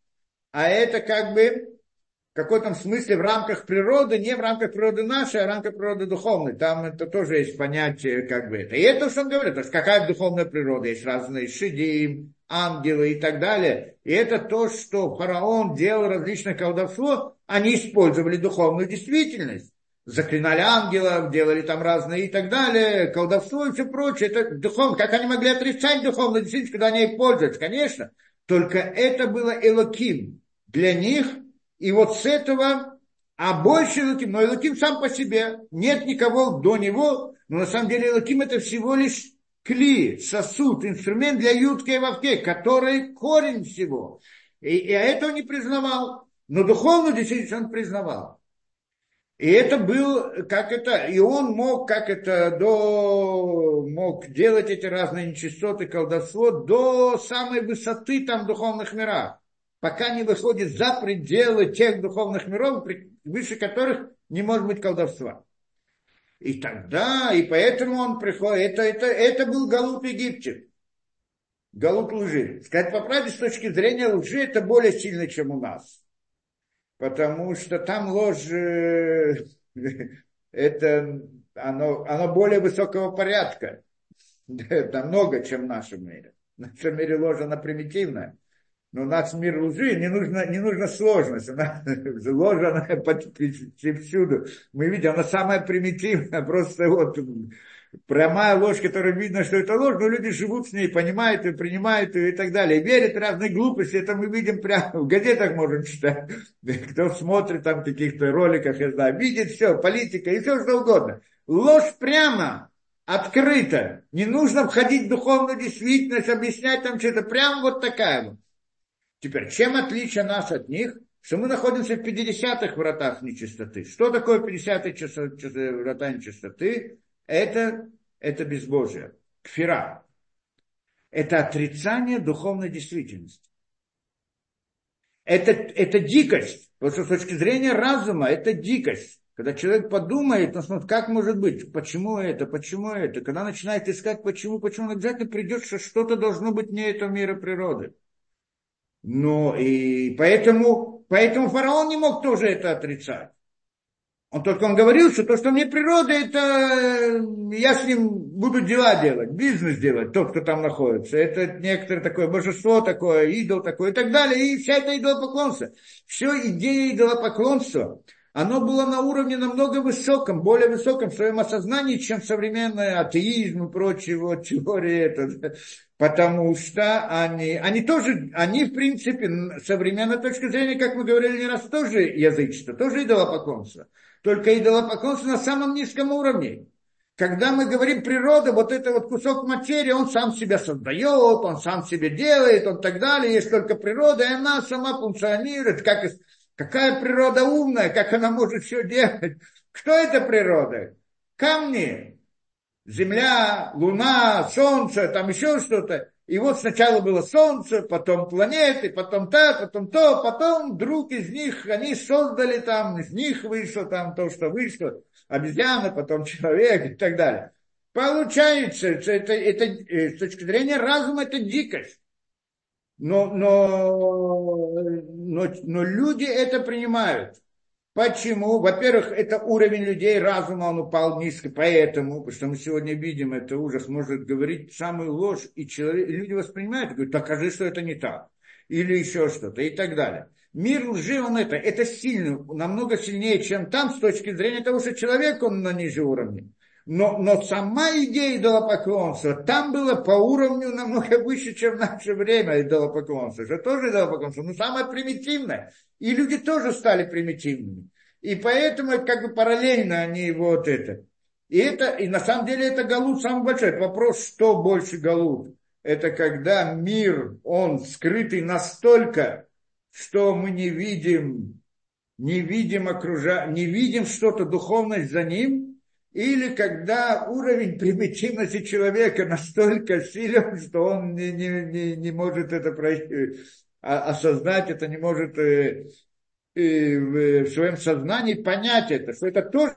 а это как бы... В каком-то смысле в рамках природы, не в рамках природы нашей, а в рамках природы духовной. Там это тоже есть понятие, как бы это. И это, что он говорит, то есть какая духовная природа, есть разные шидим, ангелы и так далее. И это то, что фараон делал различное колдовство, они использовали духовную действительность. заклинали ангелов, делали там разные и так далее, колдовство и все прочее. Это духовно. Как они могли отрицать духовную действительность, когда они ей пользуются? Конечно. Только это было Элоким для них. И вот с этого, а больше Элоким, но Элоким сам по себе. Нет никого до него. Но на самом деле Элоким это всего лишь кли, сосуд, инструмент для ютки и вовке, который корень всего. И, и это он не признавал. Но духовную действительность он признавал. И это был, как это, и он мог, как это, до, мог делать эти разные нечистоты, колдовство до самой высоты там духовных миров, пока не выходит за пределы тех духовных миров, выше которых не может быть колдовства. И тогда, и поэтому он приходит, это, это, это был галут Египте, галут лжи. Сказать по правде, с точки зрения лжи, это более сильно, чем у нас. Потому что там ложь, это, оно, оно более высокого порядка. Это много, чем в нашем мире. В нашем мире ложь, она примитивная. Но у нас мир лжи, не нужна, не нужна сложность. Она, ложь, она повсюду. Мы видим, она самая примитивная. Просто вот прямая ложь, которая видно, что это ложь. Но люди живут с ней, понимают ее, принимают ее и так далее. И верят в разные глупости. Это мы видим прямо в газетах, можем читать. Кто смотрит там в каких-то роликах, я знаю. Видит все, политика и все что угодно. Ложь прямо. Открыто. Не нужно входить в духовную действительность, объяснять там что-то. Прям вот такая вот. Теперь, чем отличие нас от них, что мы находимся в пятидесятых вратах нечистоты. Что такое пятидесятые врата нечистоты? Это, это безбожие, кфира. Это отрицание духовной действительности. Это, это дикость. Потому что с точки зрения разума это дикость. Когда человек подумает, он смотрит, как может быть, почему это, почему это. Когда начинает искать, почему, почему, он обязательно придет, что что-то должно быть не этого мира природы. Ну, и поэтому, поэтому фараон не мог тоже это отрицать. Он только он говорил, что то, что мне природа, это я с ним буду дела делать, бизнес делать, тот, кто там находится. Это некоторое такое божество, такое идол такое и так далее. И вся эта идолопоклонство. Все идея идолопоклонства, оно было на уровне намного высоком, более высоком в своем осознании, чем современный атеизм и прочего теории. Это, потому что они, они тоже, они в принципе, с современной точки зрения, как мы говорили не раз, тоже язычество, тоже идолопоклонство. Только идолопоклонство на самом низком уровне. Когда мы говорим природа, вот это вот кусок материи, он сам себя создает, он сам себе делает, он так далее. Есть только природа, и она сама функционирует. Как, какая природа умная, как она может все делать. Кто это природа? Камни, земля, луна, солнце, там еще что-то. И вот сначала было солнце, потом планеты, потом то, потом то, потом вдруг из них, они создали там, из них вышло там то, что вышло, обезьяна, потом человек и так далее. Получается, это, это, с точки зрения разума это дикость. Но, но, но, но люди это принимают. Почему? Во-первых, это уровень людей, разума он упал низко, поэтому, потому что мы сегодня видим, это ужас, может говорить самую ложь, и человек, люди воспринимают, говорят, докажи, что это не так, или еще что-то, и так далее. Мир лжи, он это, это сильно, намного сильнее, чем там, с точки зрения того, что человек, он на ниже уровне. Но, но сама идея идолопоклонства, там было по уровню намного выше, чем в наше время идолопоклонство. Это тоже идолопоклонство, но самое примитивное. И люди тоже стали примитивными. И поэтому как бы параллельно они вот это. И, это, и на самом деле это галут самый большой. Это вопрос, что больше галут. Это когда мир, он скрытый настолько, что мы не видим, не видим, окружа... не видим что-то, духовность за ним. Или когда уровень примитивности человека настолько силен, что он не, не, не, не может это осознать, это не может в своем сознании понять это, что это тоже,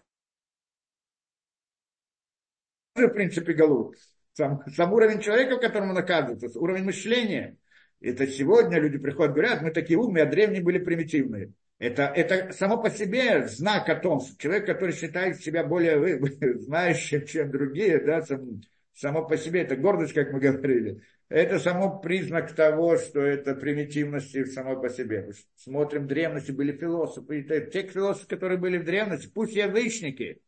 в принципе, галут. Сам, сам уровень человека, в котором он оказывается, уровень мышления. Это сегодня люди приходят, говорят, мы такие умные, а древние были примитивные. Это, это само по себе знак о том, что человек, который считает себя более знающим, чем другие, да, сам, само по себе, это гордость, как мы говорили, это само признак того, что это примитивность само по себе. Смотрим, в древности были философы, те философы, которые были в древности, пусть язычники,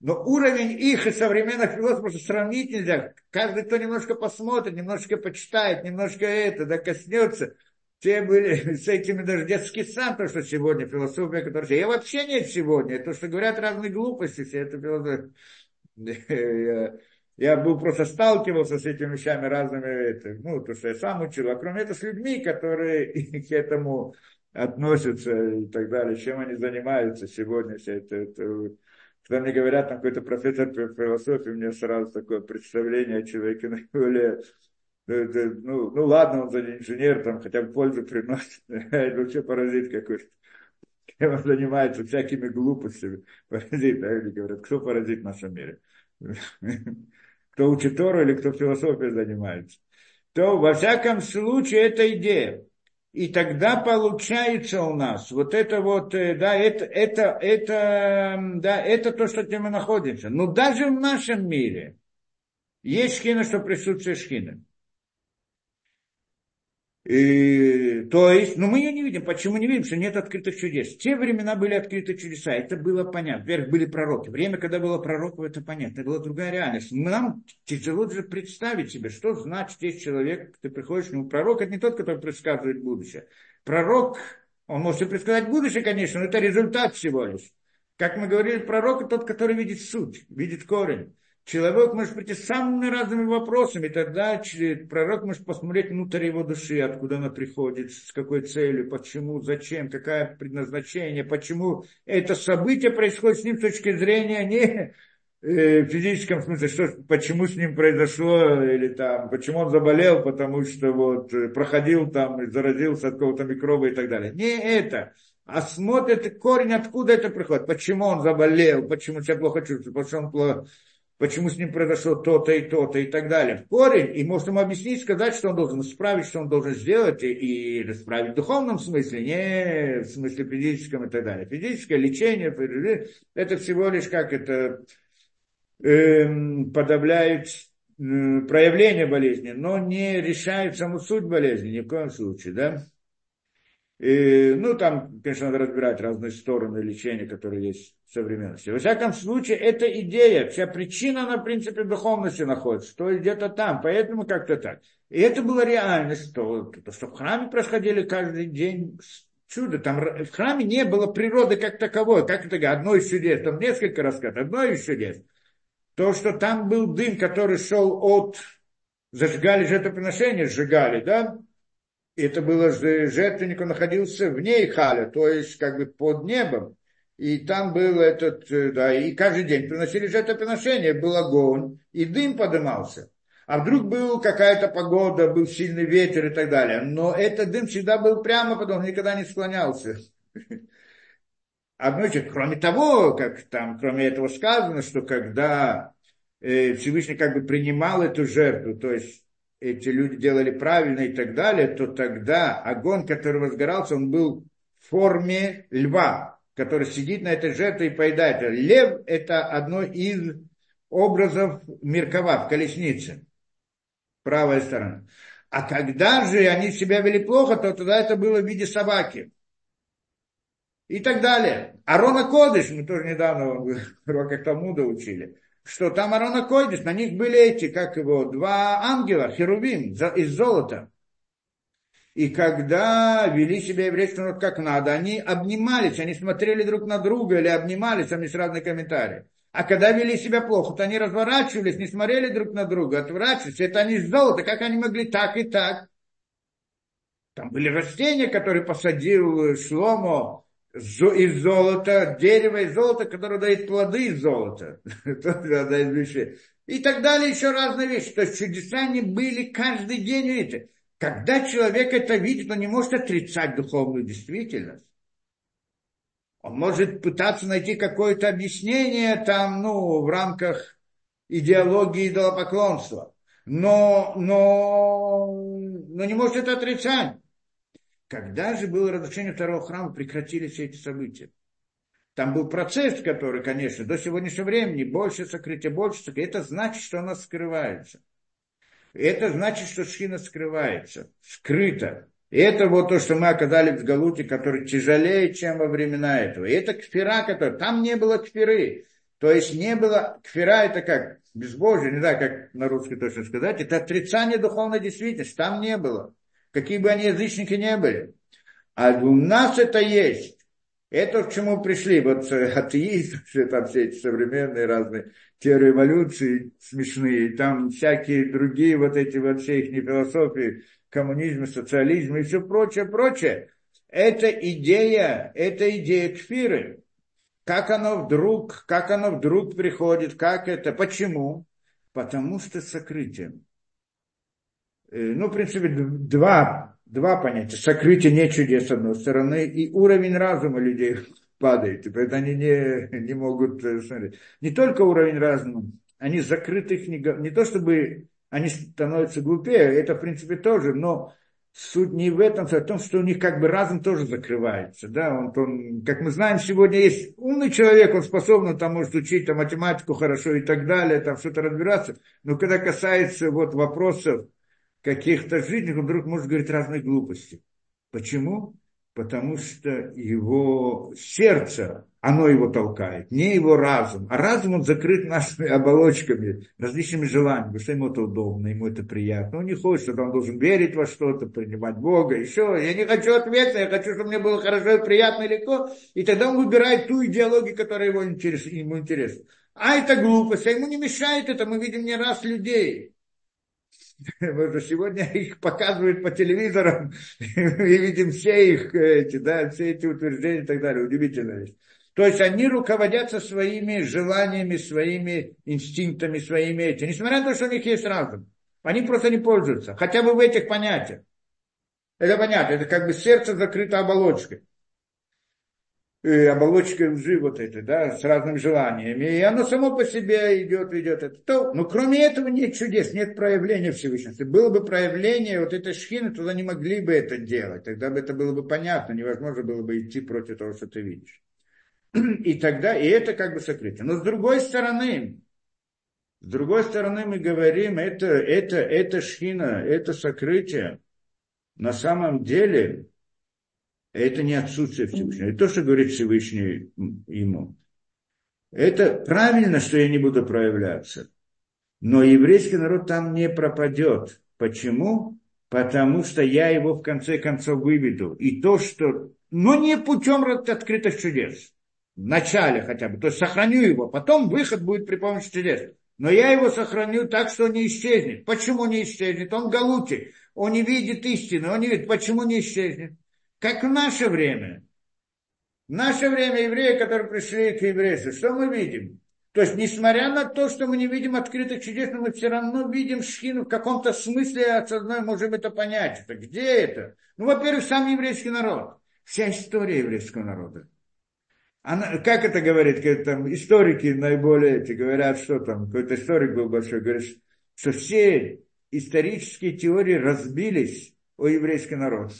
но уровень их и современных философов сравнить нельзя. Каждый, кто немножко посмотрит, немножко почитает, немножко это, да, коснется, те были с этими даже детский сад, то, что сегодня философия, которая... Я вообще нет сегодня, то, что говорят разные глупости, все это философия... Я был просто сталкивался с этими вещами разными, ну, то, что я сам учил, а кроме этого с людьми, которые к этому относятся и так далее, чем они занимаются сегодня, все это, это... Когда мне говорят, там какой-то профессор по философии, у меня сразу такое представление о человеке наиболее, ну, ну ладно, он за инженер, там хотя бы пользу приносит, это вообще паразит какой-то. Он занимается всякими глупостями, паразит, да, люди говорят, кто паразит в нашем мире? Кто учит Тору или кто философией занимается, то во всяком случае это идея. И тогда получается у нас вот это вот, да, это, это, это, да, это то, что мы находимся. Но даже в нашем мире есть шхина, что присутствует шхина. И, то есть, но мы ее не видим. Почему не видим? Что нет открытых чудес. В те времена были открыты чудеса, это было понятно. Вверх были пророки. Время, когда было пророков, это понятно. Это была другая реальность. Нам тяжело даже представить себе, что значит есть человек, ты приходишь к нему. Пророк – это не тот, который предсказывает будущее. Пророк, он может и предсказать будущее, конечно, но это результат всего лишь. Как мы говорили, пророк – это тот, который видит суть, видит корень. Человек может прийти с самыми разными вопросами, тогда пророк может посмотреть внутрь его души, откуда она приходит, с какой целью, почему, зачем, какое предназначение, почему это событие происходит с ним с точки зрения не э, в физическом смысле, что, почему с ним произошло, или там, почему он заболел, потому что вот проходил там, заразился от какого-то микроба и так далее. Не это. А смотрит корень, откуда это приходит, почему он заболел, почему себя плохо чувствует, потому что он плохо... Почему с ним произошло то-то и то-то и так далее. Корень, и может ему объяснить, сказать, что он должен исправить, что он должен сделать, и, и исправить в духовном смысле, не в смысле физическом и так далее. Физическое лечение, это всего лишь как это э, подавляет э, проявление болезни, но не решает саму суть болезни, ни в коем случае, да. И, ну, там, конечно, надо разбирать разные стороны лечения, которые есть в современности. Во всяком случае, это идея, вся причина, она, в принципе, в духовности находится, что где-то там, поэтому как-то так. И это была реальность, то, что в храме происходили каждый день чудо. Там в храме не было природы как таковой, как это одно из чудес, там несколько рассказов, одно из чудес. То, что там был дым, который шел от... Зажигали жертвоприношения, сжигали, да? Это было жертвенник, он находился вне Халя, то есть как бы под небом. И там был этот, да, и каждый день приносили жертвоприношение, был огонь, и дым подымался. А вдруг была какая-то погода, был сильный ветер и так далее. Но этот дым всегда был прямо, потом никогда не склонялся. Одно, кроме того, как там, кроме этого сказано, что когда Всевышний как бы принимал эту жертву, то есть эти люди делали правильно и так далее, то тогда огонь, который возгорался, он был в форме льва, который сидит на этой жертве и поедает. Лев – это одно из образов Меркава в колеснице, правая сторона. А когда же они себя вели плохо, то тогда это было в виде собаки. И так далее. Аарон а-Кодеш, мы тоже недавно в уроках Талмуда учили, что там Аарон а-Кодеш, на них были эти, как его, два ангела, херувим, из золота. И когда вели себя еврейский народ как надо, они обнимались, они смотрели друг на друга или обнимались, там есть разные комментарии. А когда вели себя плохо, то они разворачивались, не смотрели друг на друга, отворачивались, это они из золота, как они могли так и так. Там были растения, которые посадил Шломо, из золота, дерево из золота, которое дает плоды из золота. И так далее, еще разные вещи. То есть чудеса не были каждый день, видите. Когда человек это видит, он не может отрицать духовную действительность. Он может пытаться найти какое-то объяснение там, ну, в рамках идеологии идолопоклонства. Но, но, но не может это отрицать. Когда же было разрушение второго храма, прекратились эти события. Там был процесс, который, конечно, до сегодняшнего времени больше сокрытия, больше сокрытия. Это значит, что она скрывается. Это значит, что Шхина скрывается, скрыта. И это вот то, что мы оказались в галуте, который тяжелее, чем во времена этого. И это кфира, которая... Там не было кфиры. То есть не было... Кфира это как безбожие, не знаю, как на русский точно сказать. Это отрицание духовной действительности. Там не было. Какие бы они язычники не были. А у нас это есть. Это к чему пришли. Вот атеизм, там все эти современные разные теории эволюции смешные. Там всякие другие вот эти вот все их нефилософии. Коммунизм, социализм и все прочее, прочее. Это идея, это идея кфиры. Как оно вдруг, как оно вдруг приходит, как это, почему? Потому что сокрытие. Ну, в принципе, два, два понятия. Сокрытие не чудес, с одной стороны, и уровень разума людей падает. И поэтому они не, не могут смотреть. Не только уровень разума, они закрытых не, не то чтобы... Они становятся глупее, это в принципе тоже, но суть не в этом, а в том, что у них как бы разум тоже закрывается, да, он, он, как мы знаем, сегодня есть умный человек, он способен там, может учить там, математику хорошо и так далее, там что-то разбираться, но когда касается вот вопросов каких-то жизненных, он вдруг может говорить разные глупости. Почему? Потому что его сердце, оно его толкает, не его разум. А разум, он закрыт нашими оболочками, различными желаниями, потому что ему это удобно, ему это приятно. Он не хочет, что он должен верить во что-то, принимать Бога, еще. Я не хочу ответа, я хочу, чтобы мне было хорошо и приятно, и легко. И тогда он выбирает ту идеологию, которая его интерес, ему интересна. А это глупость, а ему не мешает это, мы видим не раз людей. Сегодня их показывают по телевизорам, и видим все их эти, да, все эти утверждения и так далее. Удивительная вещь. То есть они руководятся своими желаниями, своими инстинктами, своими этими. Несмотря на то, что у них есть разум. Они просто не пользуются. Хотя бы в этих понятиях. Это понятно. Это как бы сердце закрыто оболочкой. И оболочкой лжи вот этой, да, с разными желаниями. И оно само по себе идет, идет. Это то. Но кроме этого нет чудес, нет проявления Всевышности. Было бы проявление вот этой шхины, тогда не могли бы это делать. Тогда бы это было бы понятно. Невозможно было бы идти против того, что ты видишь. И тогда, и это как бы сокрытие. Но с другой стороны, с другой стороны мы говорим, это, это, это шхина, это сокрытие. На самом деле... Это не отсутствие Всевышнего. Это то, что говорит Всевышний ему. Это правильно, что я не буду проявляться. Но еврейский народ там не пропадет. Почему? Потому что я его в конце концов выведу. И то, что... Но не путем открытых чудес. В начале хотя бы. То есть сохраню его. Потом выход будет при помощи чудес. Но я его сохраню так, что он не исчезнет. Почему не исчезнет? Он галути. Он не видит истины. Он не видит. Почему не исчезнет? Как в наше время. В наше время евреи, которые пришли к еврейству, что мы видим? То есть, несмотря на то, что мы не видим открытых чудес, но мы все равно видим шхину в каком-то смысле, от одной можем это понять. Это, где это? Ну, во-первых, сам еврейский народ. Вся история еврейского народа. Она, как это говорит, как там историки наиболее эти говорят, что там, какой-то историк был большой, говорит, что все исторические теории разбились о еврейском народе.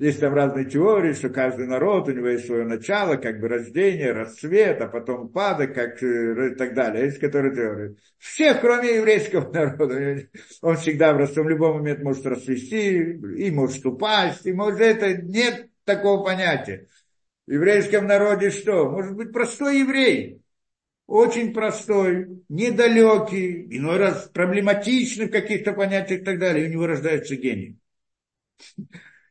Есть там разные теории, что каждый народ, у него есть свое начало, как бы рождение, расцвет, а потом упадок, как, и так далее. Есть которые теории. Всех, кроме еврейского народа. Он всегда в, в любой момент может расцвести, и может упасть, и может это. Нет такого понятия. В еврейском народе что? Может быть, простой еврей. Очень простой, недалекий, иной раз проблематичный в каких-то понятиях и так далее. И у него рождается гений.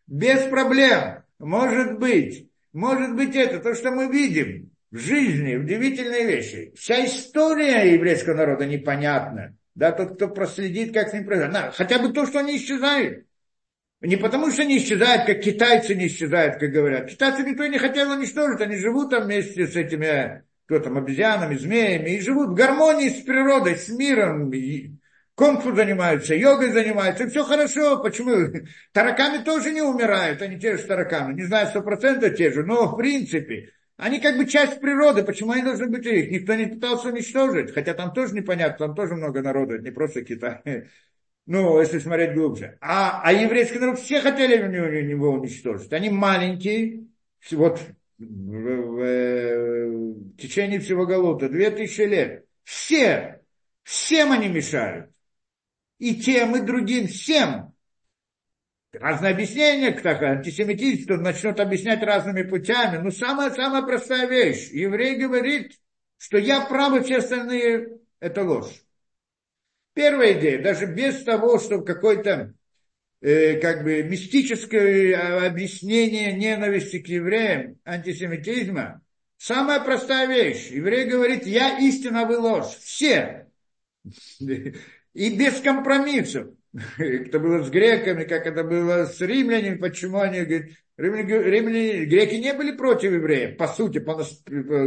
Без проблем. Может быть. Может быть это. То, что мы видим в жизни, удивительные вещи. Вся история еврейского народа непонятна. Да, тот, кто проследит, как с ним произошло. Хотя бы то, что они исчезают. Не потому, что они исчезают, как китайцы не исчезают, как говорят. Китайцы никто не хотел уничтожить. Они живут там вместе с этими, кто там, обезьянами, змеями. И живут в гармонии с природой, с миром. Кунг-фу занимаются, йогой занимаются, и все хорошо. Почему? Тараканы тоже не умирают, они те же тараканы. Не знаю, сто процентов те же, но в принципе. Они как бы часть природы, почему они должны быть их? Никто не пытался уничтожить, хотя там тоже непонятно, там тоже много народа, не просто Китай. Ну, если смотреть глубже. А, а еврейский народ все хотели его уничтожить. Они маленькие, вот в течение всего Галута, две тысячи лет. Все, всем они мешают. И тем, и другим, всем. Разные объяснения, так, антисемитизм начнут объяснять разными путями. Но самая-самая простая вещь. Еврей говорит, что я прав, и все остальные – это ложь. Первая идея, даже без того, чтобы какой-то э, как бы мистическое объяснение ненависти к евреям, антисемитизма, самая простая вещь. Еврей говорит, я истина, вы ложь. Все. И без компромиссов. Это было с греками, как это было с римлянами, почему они говорят, римляне, римляне, греки не были против евреев, по сути, по,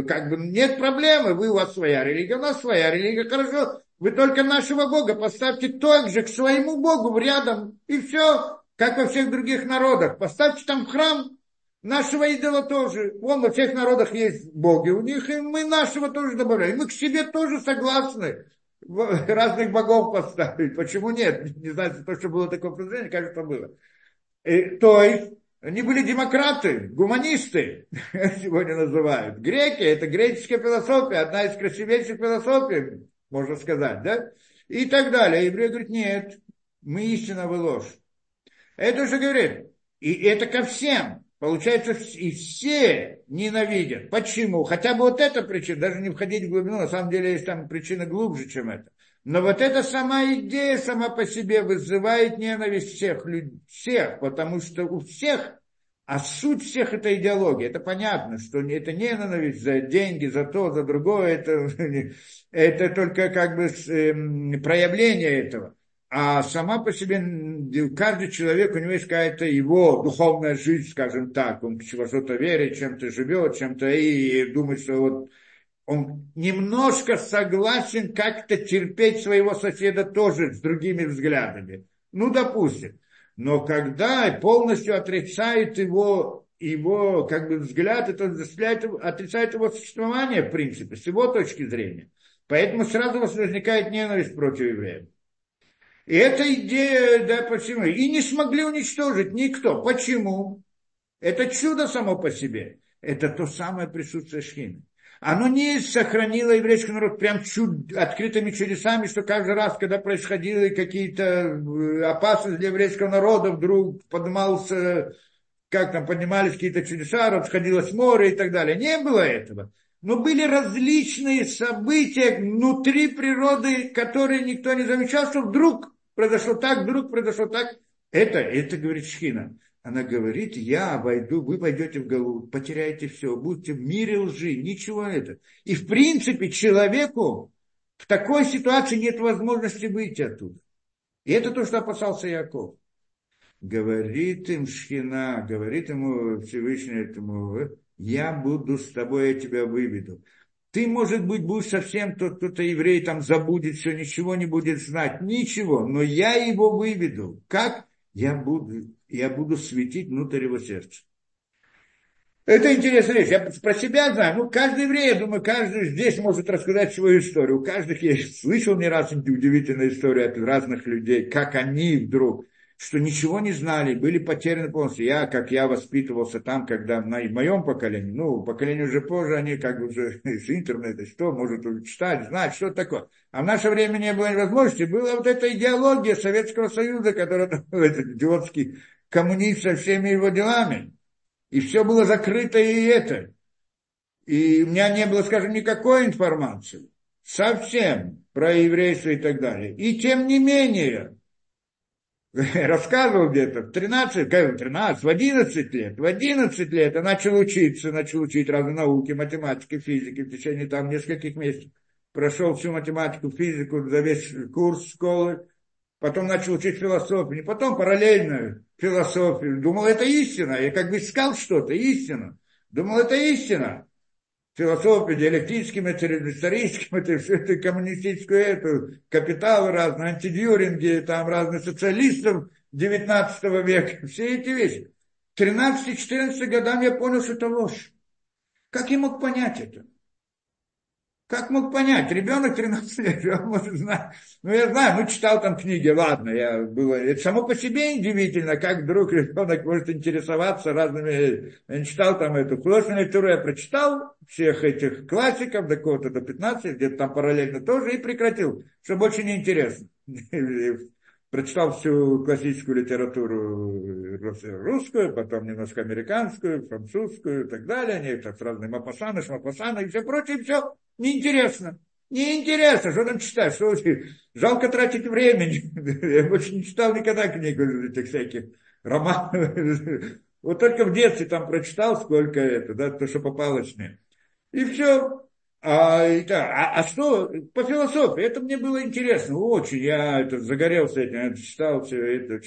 как бы нет проблемы, вы у вас своя религия, у нас своя религия, хорошо, вы только нашего Бога поставьте так же к своему Богу рядом, и все, как во всех других народах, поставьте там храм нашего идола тоже, вон во всех народах есть боги, у них и мы нашего тоже добавляем, мы к себе тоже согласны. Разных богов поставить. Почему нет? Не знаю, то, что было такое предложение, кажется, было. И, то есть, они были демократы, гуманисты, сегодня называют. Греки, это греческая философия, одна из красивейших философий, можно сказать, да? И так далее. Евреи говорят, нет, мы истина, вы ложь. Это уже говорит. И это ко всем. Получается, и все ненавидят. Почему? Хотя бы вот эта причина, даже не входить в глубину, на самом деле есть там причина глубже, чем это. Но вот эта сама идея сама по себе вызывает ненависть всех людей, всех, потому что у всех, а суть всех это идеология. Это понятно, что это ненависть за деньги, за то, за другое, это, это только как бы проявление этого. А сама по себе, каждый человек, у него есть какая-то его духовная жизнь, скажем так, он во что-то верит, чем-то живет, чем-то и думает, что вот он немножко согласен как-то терпеть своего соседа тоже с другими взглядами. Ну, допустим. Но когда полностью отрицает его, его как бы взгляд, это отрицает его существование, в принципе, с его точки зрения. Поэтому сразу возникает ненависть против евреев. И эта идея, да, почему? И не смогли уничтожить никто. Почему? Это чудо само по себе. Это то самое присутствие Шхины. Оно не сохранило еврейский народ прям чуд... открытыми чудесами, что каждый раз, когда происходили какие-то опасности для еврейского народа, вдруг поднимался, как там, поднимались какие-то чудеса, расходилось море и так далее. Не было этого. Но были различные события внутри природы, которые никто не замечал, что вдруг произошло так, вдруг произошло так. Это, это говорит Шхина. Она говорит, я войду, вы пойдете в голову, потеряете все, будете в мире лжи, ничего этого. И в принципе человеку в такой ситуации нет возможности выйти оттуда. И это то, что опасался Яков. Говорит им Шхина, говорит ему Всевышний, этому... Я буду с тобой, я тебя выведу. Ты, может быть, будешь совсем тот, кто-то еврей там забудет все, ничего не будет знать, ничего, но я его выведу. Как? Я буду, я буду светить внутрь его сердца. Это интересная вещь. Я про себя знаю. Ну, каждый еврей, я думаю, каждый здесь может рассказать свою историю. У каждых я слышал не раз удивительную историю от разных людей, как они вдруг... что ничего не знали, были потеряны полностью. Я, как я воспитывался там, когда на моем поколении, ну, поколение уже позже, они как бы уже из интернета, что, может читать, знать, что такое. А в наше время не было возможности. Была вот эта идеология Советского Союза, которая, этот идиотский коммунист со всеми его делами. И все было закрыто и это. И у меня не было, скажем, никакой информации. Совсем про еврейство и так далее. И тем не менее... рассказывал где-то в тринадцать, в одиннадцать лет, в одиннадцать лет я начал учиться, начал учить разные науки, математики, физики, в течение там нескольких месяцев. Прошел всю математику, физику, за весь курс школы, потом начал учить философию, потом параллельно философию. Думал, это истина, я как бы искал что-то, истину. Думал, это истина. Философию, диалектическим, историческим, это все это коммунистическую, эту, капиталы разные, антидюринги, там разных социалистов девятнадцатого века, все эти вещи. К тринадцати-четырнадцати годам я понял, что это ложь. Как я мог понять это? Как мог понять? Ребенок тринадцать лет, он может знать. Ну, я знаю, ну, читал там книги, ладно, я было. Это само по себе удивительно, как вдруг ребенок может интересоваться разными. Я читал там эту художественную литературу, я прочитал всех этих классиков, до кого-то до пятнадцати, где-то там параллельно тоже, и прекратил, что больше не интересно. Прочитал всю классическую литературу русскую, потом немножко американскую, французскую и так далее. Они там с разными Мапасаны, Шмапасаны и все прочее, и все неинтересно. Неинтересно, что там читать, что жалко тратить времени. Я больше не читал никогда книг этих всяких романов. Вот только в детстве там прочитал, сколько это, да, то, что попалось мне. И все. А, да, а, а что по философии? Это мне было интересно очень. Я это, загорелся этим, я читал все это.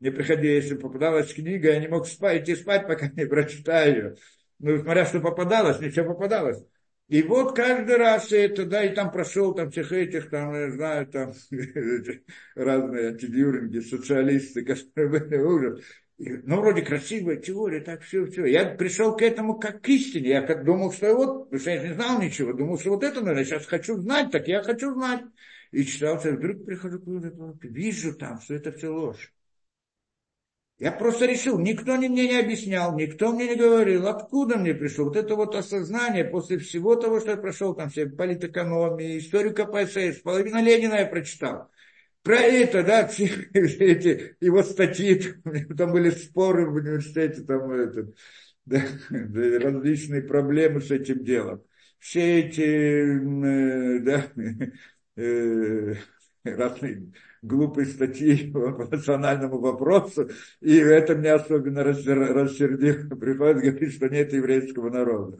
Мне приходилось, если попадалась книга, я не мог спать, идти спать, пока не прочитаю. Ну, смотря что попадалось, мне все попадалось. И вот каждый раз это, да, и там прошел там всех этих, там, я знаю, там разные антидюринги, социалисты, которые были ужас. Ну, вроде красивая теория, так все, все. Я пришел к этому как к истине. Я как думал, что вот, потому что я не знал ничего. Думал, что вот это, наверное, сейчас хочу знать, так я хочу знать. И читался, вдруг прихожу, вижу там, что это все ложь. Я просто решил, никто мне не объяснял, никто мне не говорил, откуда мне пришло. Вот это вот осознание после всего того, что я прошел, там все политэкономии, историю ка пэ эс эс, половина Ленина я прочитал. Про это, да, все эти его статьи, там были споры в университете, там это, да, различные проблемы с этим делом. Все эти, да, э, разные глупые статьи по национальному вопросу, и это меня особенно рассердило. Приходится говорить, что нет еврейского народа.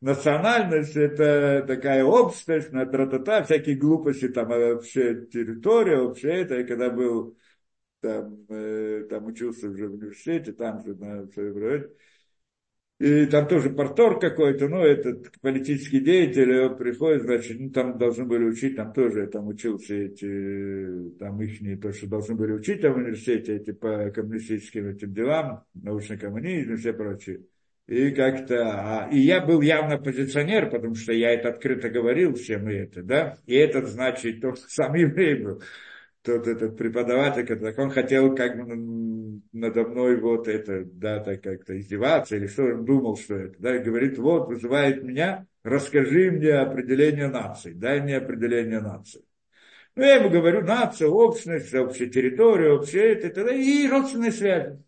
Национальность — это такая общность, тра-та-та, всякие глупости, там вообще территория, вообще это. И когда был там, э, там учился уже в университете, там же на своем, и там тоже партор какой-то, ну, этот политический деятель приходит, значит, ну, там должны были учить, там тоже я там учился эти, там ихние, то, что должны были учить там в университете, эти по коммунистическим этим делам, научный коммунизм и все прочее. И как-то, и я был явно оппозиционер, потому что я это открыто говорил всем и это, да, и этот, значит, тот сам еврей был, тот этот преподаватель, так он хотел как бы надо мной вот это, да, так как-то издеваться, или что, он думал, что это, да, и говорит, вот, вызывает меня, расскажи мне определение нации, дай мне определение нации. Ну, я ему говорю, нация, общность, общая территория, общая это, и родственные связи.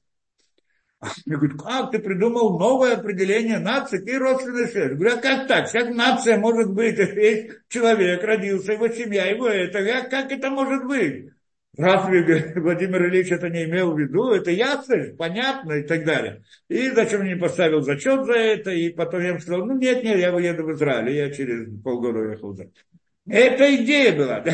Я говорю, как ты придумал новое определение нации и родственной связи? Я говорю, а как так? Как нация может быть? Есть человек, родился, его семья, его это. Я, как это может быть? Разве, говорит, Владимир Ильич это не имел в виду? Это ясно, понятно и так далее. И зачем мне поставил зачет за это? И потом я сказал, ну нет, нет, я уеду в Израиль. И я через полгода уехал в Израиль. Это идея была.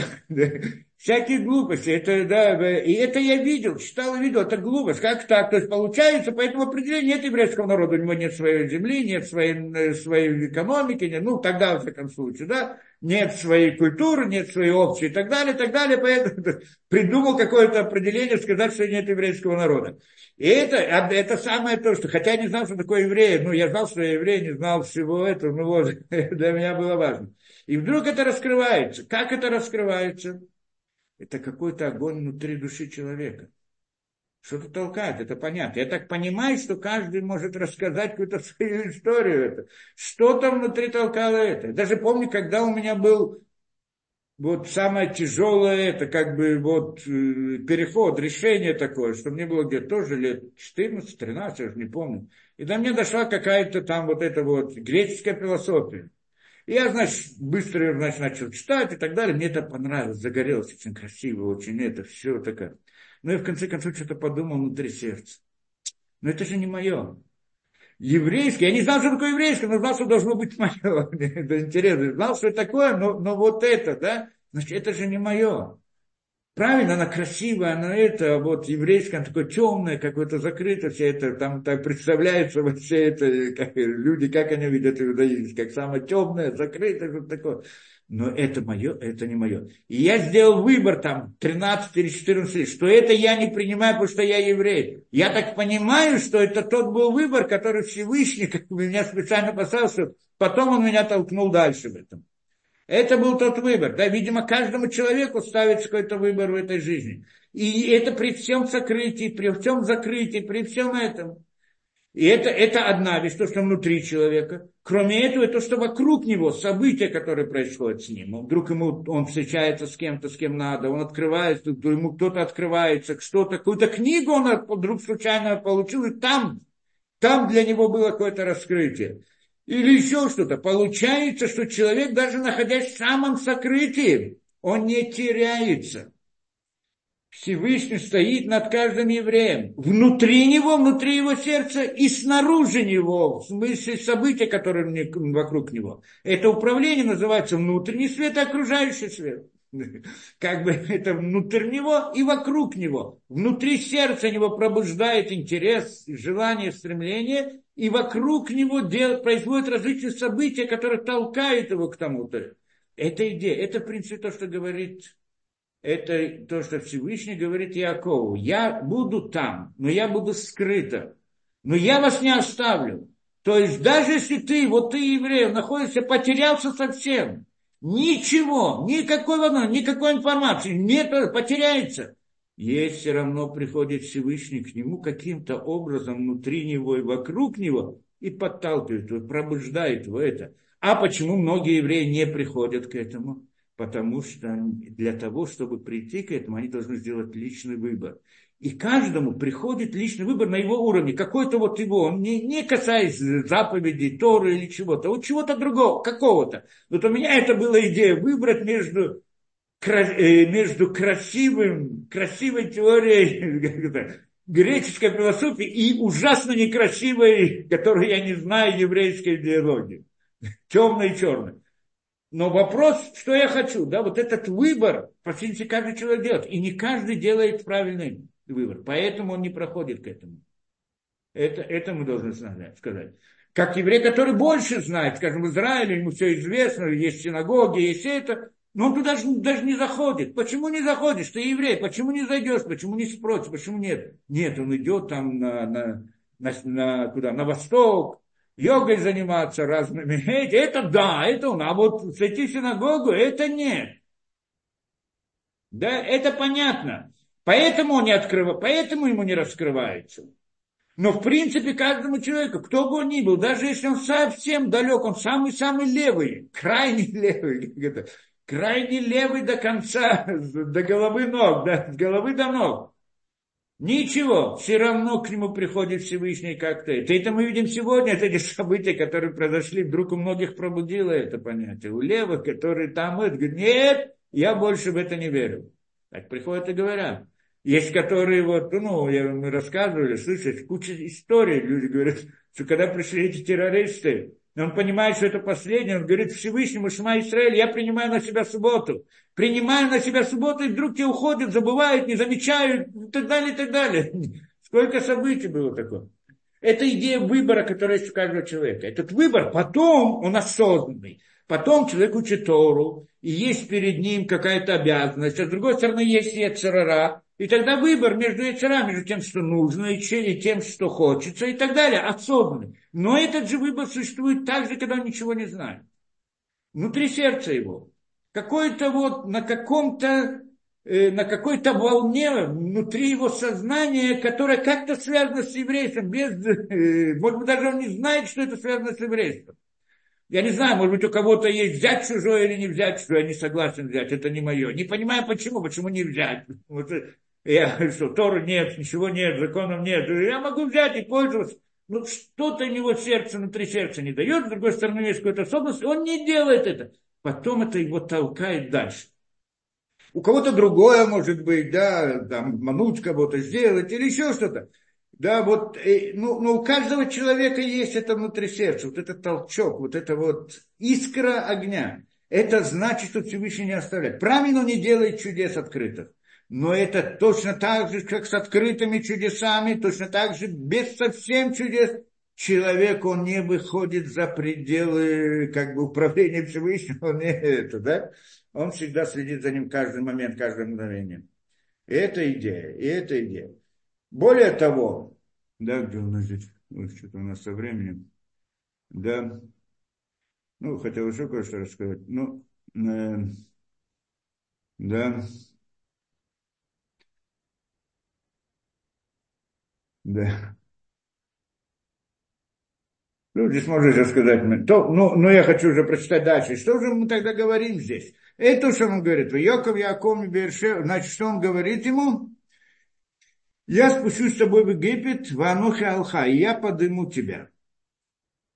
Всякие глупости, это, да, и это я видел, читал и видел, это глупость, как так, то есть получается, поэтому определение нет еврейского народа, у него нет своей земли, нет своей, своей экономики, нет, ну, тогда, во всяком случае, да, нет своей культуры, нет своей общей, и так далее, и так далее, поэтому придумал какое-то определение, сказать, что нет еврейского народа. И это, это самое то, что, хотя я не знал, что такое евреи, ну, я знал, что я еврей, не знал всего этого, ну, вот, для меня было важно. И вдруг это раскрывается. Как это раскрывается? Это какой-то огонь внутри души человека. Что-то толкает, это понятно. Я так понимаю, что каждый может рассказать какую-то свою историю. Это. Что-то внутри толкало это. Я даже помню, когда у меня был вот самое тяжелое, это как бы вот переход, решение такое, что мне было где-то тоже лет четырнадцать-тринадцать, я уже не помню. И до меня дошла какая-то там вот эта вот греческая философия. И я, значит, быстро, значит, начал читать и так далее. Мне это понравилось, загорелось очень красиво, очень это, все такое. Ну, и в конце концов что-то подумал внутри сердца. Но это же не мое. Еврейское, я не знал, что такое еврейское, но знал, что должно быть мое. Это интересно. Знал, что это такое, но, но вот это, да, значит, это же не мое. Правильно, она красивая, она это, вот еврейская, она такая темная, какое-то закрыто, все это, там так представляется, вот все это, как, люди, как они видят иудаизм, как самое темное, закрытое, что-то такое. Но это мое, это не мое. И я сделал выбор там тринадцать или четырнадцать лет, что это я не принимаю, потому что я еврей. Я так понимаю, что это тот был выбор, который Всевышний, как бы, меня специально поставил, что потом он меня толкнул дальше в этом. Это был тот выбор. Да, видимо, каждому человеку ставится какой-то выбор в этой жизни. И это при всем сокрытии, при всем закрытии, при всем этом. И это, это одна вещь, то, что внутри человека. Кроме этого, то, что вокруг него, события, которые происходят с ним. Он, вдруг ему, он встречается с кем-то, с кем надо, он открывается, ему кто-то открывается, что-то, какую-то книгу он вдруг случайно получил, и там, там для него было какое-то раскрытие. Или еще что-то. Получается, что человек, даже находясь в самом сокрытии, он не теряется. Всевышний стоит над каждым евреем. Внутри него, внутри его сердца и снаружи него, в смысле события, которые вокруг него. Это управление называется внутренний свет и окружающий свет. Как бы это внутрь него и вокруг него. Внутри сердца него пробуждает интерес, желание, стремление, и вокруг него делает, происходит различные события, которые толкают его к тому-то. Это идея, это в принципе то, что говорит, это то, что Всевышний говорит Якову. Я буду там, но я буду скрыто, но я вас не оставлю. То есть даже если ты, вот ты, еврей, находишься, потерялся совсем, ничего, никакой волны, никакой информации, нет, потеряется. Есть все равно приходит Всевышний к нему каким-то образом внутри него и вокруг него и подталкивает его, пробуждает его это. А почему многие евреи не приходят к этому? Потому что для того, чтобы прийти к этому, они должны сделать личный выбор. И каждому приходит личный выбор на его уровне. Какой-то вот его, не, не касаясь заповедей, Торы или чего-то, вот чего-то другого, какого-то. Вот у меня это была идея выбрать между, между красивым, красивой теорией греческой философии и ужасно некрасивой, которую я не знаю, еврейской идеологии. Темной и черной. Но вопрос, что я хочу, да, вот этот выбор, по всей видимости, каждый человек делает, и не каждый делает правильный выбор, поэтому он не проходит к этому. Это, это мы должны знать, сказать. Как еврей, который больше знает, скажем, в Израиле, ему все известно, есть синагоги, есть это, но он туда даже, даже не заходит. Почему не заходишь? Ты еврей, почему не зайдешь, почему не спросишь, почему нет? Нет, он идет там на, на, на, на, куда? На восток, йогой заниматься разными, это да, это он, а вот зайти в синагогу, это нет. Да, это понятно. Поэтому он не открывает, поэтому ему не раскрывается. Но в принципе каждому человеку, кто бы он ни был, даже если он совсем далек, он самый-самый левый, крайне левый, это, крайне левый до конца, до головы ног, да, с головы до ног. Ничего, все равно к нему приходит Всевышний как-то. Это, это мы видим сегодня, это эти события, которые произошли, вдруг у многих пробудило это понятие. У левых, которые там, это, говорят, нет, я больше в это не верю. Так приходят и говорят. Есть, которые вот, ну, я, мы рассказывали, слышали, куча историй, люди говорят, что когда пришли эти террористы, он понимает, что это последнее, он говорит, Всевышнему, Шма Исраэль, я принимаю на себя субботу. Принимаю на себя субботу, и вдруг те уходят, забывают, не замечают, и так далее, и так далее. Сколько событий было такое. Это идея выбора, которая есть у каждого человека. Этот выбор потом, он осознанный. Потом человек учит Тору, и есть перед ним какая-то обязанность. А с другой стороны, есть йецер ара. И тогда выбор между яцерами, между тем, что нужно, и тем, что хочется, и так далее, осознанный. Но этот же выбор существует так же, когда он ничего не знает. Внутри сердца его. Какой-то вот на каком-то, э, на какой-то волне внутри его сознания, которое как-то связано с еврейством, без, э, может быть, даже он не знает, что это связано с еврейством. Я не знаю, может быть, у кого-то есть взять чужое или не взять чужое, я не согласен взять, это не мое. Не понимаю, почему, почему не взять. Вот я, что, Торы нет, ничего нет, законов нет. Я могу взять и пользоваться. Но что-то у него сердце внутри сердца не дает, с другой стороны, есть какая-то особенность, он не делает это. Потом это его толкает дальше. У кого-то другое, может быть, да, там, мануть кого-то, сделать или еще что-то. Да, вот, ну, но у каждого человека есть это внутри сердца, вот этот толчок, вот эта вот искра огня. Это значит, что Всевышний не оставляет. Правильно, он не делает чудес открытых. Но это точно так же, как с открытыми чудесами, точно так же без совсем чудес. Человек, он не выходит за пределы как бы управления Всевышнего, он не это, да? Он всегда следит за ним каждый момент, каждое мгновение. И это идея, и это идея. Более того, да, где у нас здесь, ой, что-то у нас со временем, да, ну, хотел еще кое-что рассказать, ну, э, да, да. Ну, здесь можно уже сказать, но ну, ну, я хочу уже прочитать дальше. Что же мы тогда говорим здесь? Это что он говорит? Яков, Яков, Бершев, значит, что он говорит ему? Я спущусь с тобой в Египет, в Анохе Алха, и я подниму тебя.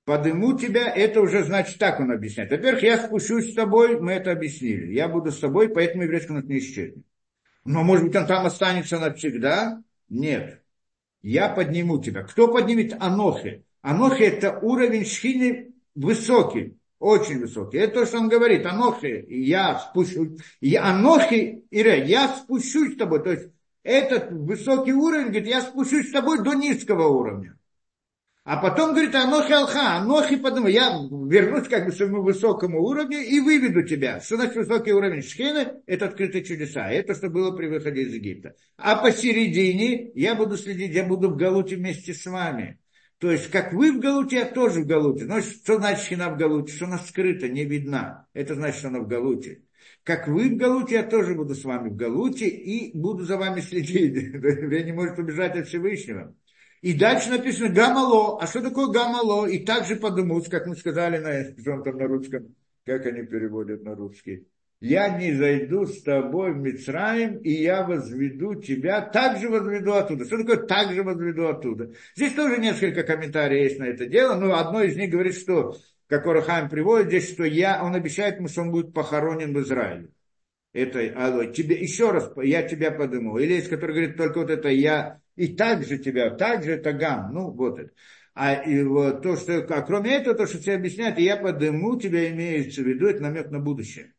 Подниму тебя, это уже значит так он объясняет. Во-первых, я спущусь с тобой, мы это объяснили. Я буду с тобой, поэтому еврейский народ не исчезнет. Но, может быть, он там останется навсегда? Нет. Я подниму тебя. Кто поднимет Анохе? Анохе – это уровень Шхины высокий, очень высокий. Это то, что он говорит. Анохе, я спущусь. Анохе, Ире, я спущусь с тобой. То есть этот высокий уровень, говорит, я спущусь с тобой до низкого уровня. А потом, говорит, Анохе Алха, Анохе подниму. Я вернусь как бы к своему высокому уровню и выведу тебя. Что значит высокий уровень Шхины? Это открытые чудеса. Это что было при выходе из Египта. А посередине я буду следить, я буду в галуте вместе с вами. То есть, как вы в галуте, я тоже в галуте. Но что значит Шхина в галуте? Что она скрыта, не видна. Это значит, что она в галуте. Как вы в галуте, я тоже буду с вами в галуте и буду за вами следить. Еврей не может убежать от Всевышнего. И дальше написано гамало. А что такое гамало? И также подумать, как мы сказали на, там, на русском, как они переводят на русский. Я не зайду с тобой в Мицраим, и я возведу тебя, так же возведу оттуда. Что такое так же возведу оттуда? Здесь тоже несколько комментариев есть на это дело, но одно из них говорит, что, как Ор ха-Хаим приводит здесь, что я, он обещает ему, что он будет похоронен в Израиле. Это, алло, тебе, еще раз, я тебя подниму. Или есть, который говорит, только вот это я, и так же тебя, так же это гам, ну вот это. А, и вот то, что, а кроме этого, то, что все объясняют, я подниму тебя, имеется в виду, это намек на будущее.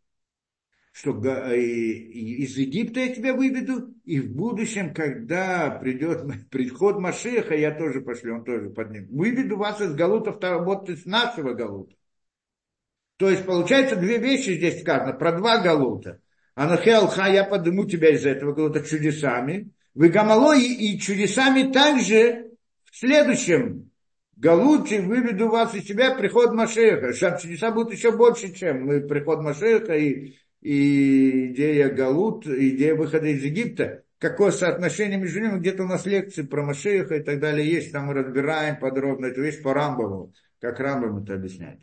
Что из Египта я тебя выведу, и в будущем, когда придет приход Машиаха, я тоже пошлю, он тоже поднимет. Выведу вас из галута, вот из нашего галута. То есть, получается, две вещи здесь сказано, про два галута. Анохе Алха, я подниму тебя из этого галута чудесами. Вы гамало и чудесами также в следующем галуте выведу вас из тебя приход Машиаха. Шам чудеса будут еще больше, чем приход Машиаха и... И идея галут, идея выхода из Египта, какое соотношение между ними, где-то у нас лекции про Машиаха и так далее есть, там мы разбираем подробно эту вещь по Рамбаму, как Рамбам это объясняет.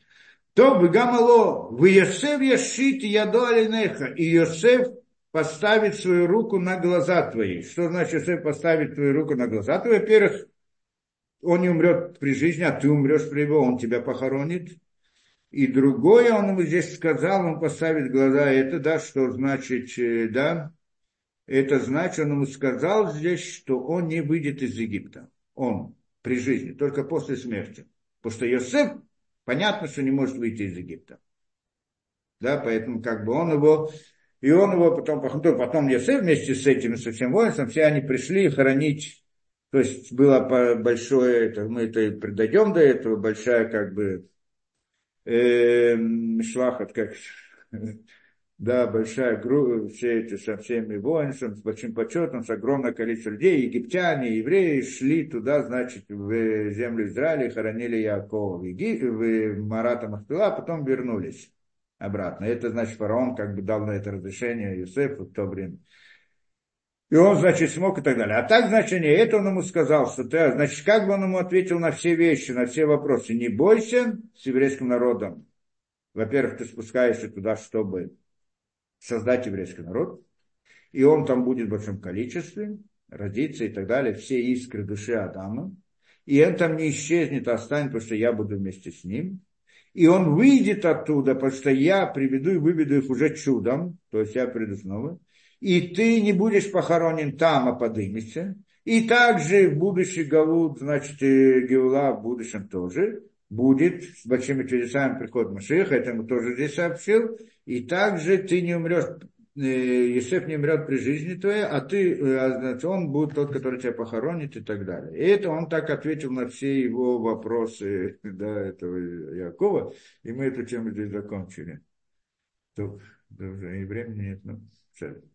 То бы гамало, вы Йосеф яшит яду алинеха, и Йосеф поставит свою руку на глаза твои. Что значит Йосеф поставит твою руку на глаза твои? Во-первых, он не умрет при жизни, а ты умрешь при его, он тебя похоронит. И другое, он ему здесь сказал, он поставит глаза, это, да, что значит, да, это значит, он ему сказал здесь, что он не выйдет из Египта, он при жизни, только после смерти, потому что Йосеф, понятно, что не может выйти из Египта, да, поэтому как бы он его, и он его потом, потом Йосеф вместе с этим, со всем воинством, все они пришли хоронить, то есть было большое, это, мы это придойдем до этого, большая как бы, шлахат, как да, большая группа, все эти со всеми воинствами, с большим почетом, с огромное количество людей, египтяне, евреи шли туда, значит, в землю Израиля, хоронили Якова в, Еги... в Марата Махпила, а потом вернулись обратно. Это значит, фараон как бы дал на это разрешение Йосефу в то время. И он, значит, смог и так далее. А так, значит, не это он ему сказал, что ты, значит, как бы он ему ответил на все вещи, на все вопросы. Не бойся с еврейским народом. Во-первых, ты спускаешься туда, чтобы создать еврейский народ. И он там будет в большом количестве, родиться и так далее. Все искры души Адама. И он там не исчезнет, а останется, потому что я буду вместе с ним. И он выйдет оттуда, потому что я приведу и выведу их уже чудом. То есть я приду снова. И ты не будешь похоронен там, а подымешься. И также в будущий галут, значит, Геула в будущем тоже будет. С большими чудесами приход Машиаха, это ему тоже здесь сообщил. И также ты не умрешь Йосеф не умрет при жизни твоей, а ты, он будет тот, который тебя похоронит и так далее. И это он так ответил на все его вопросы до этого Якова, и мы эту тему здесь закончили. Тут уже и времени нет, но все.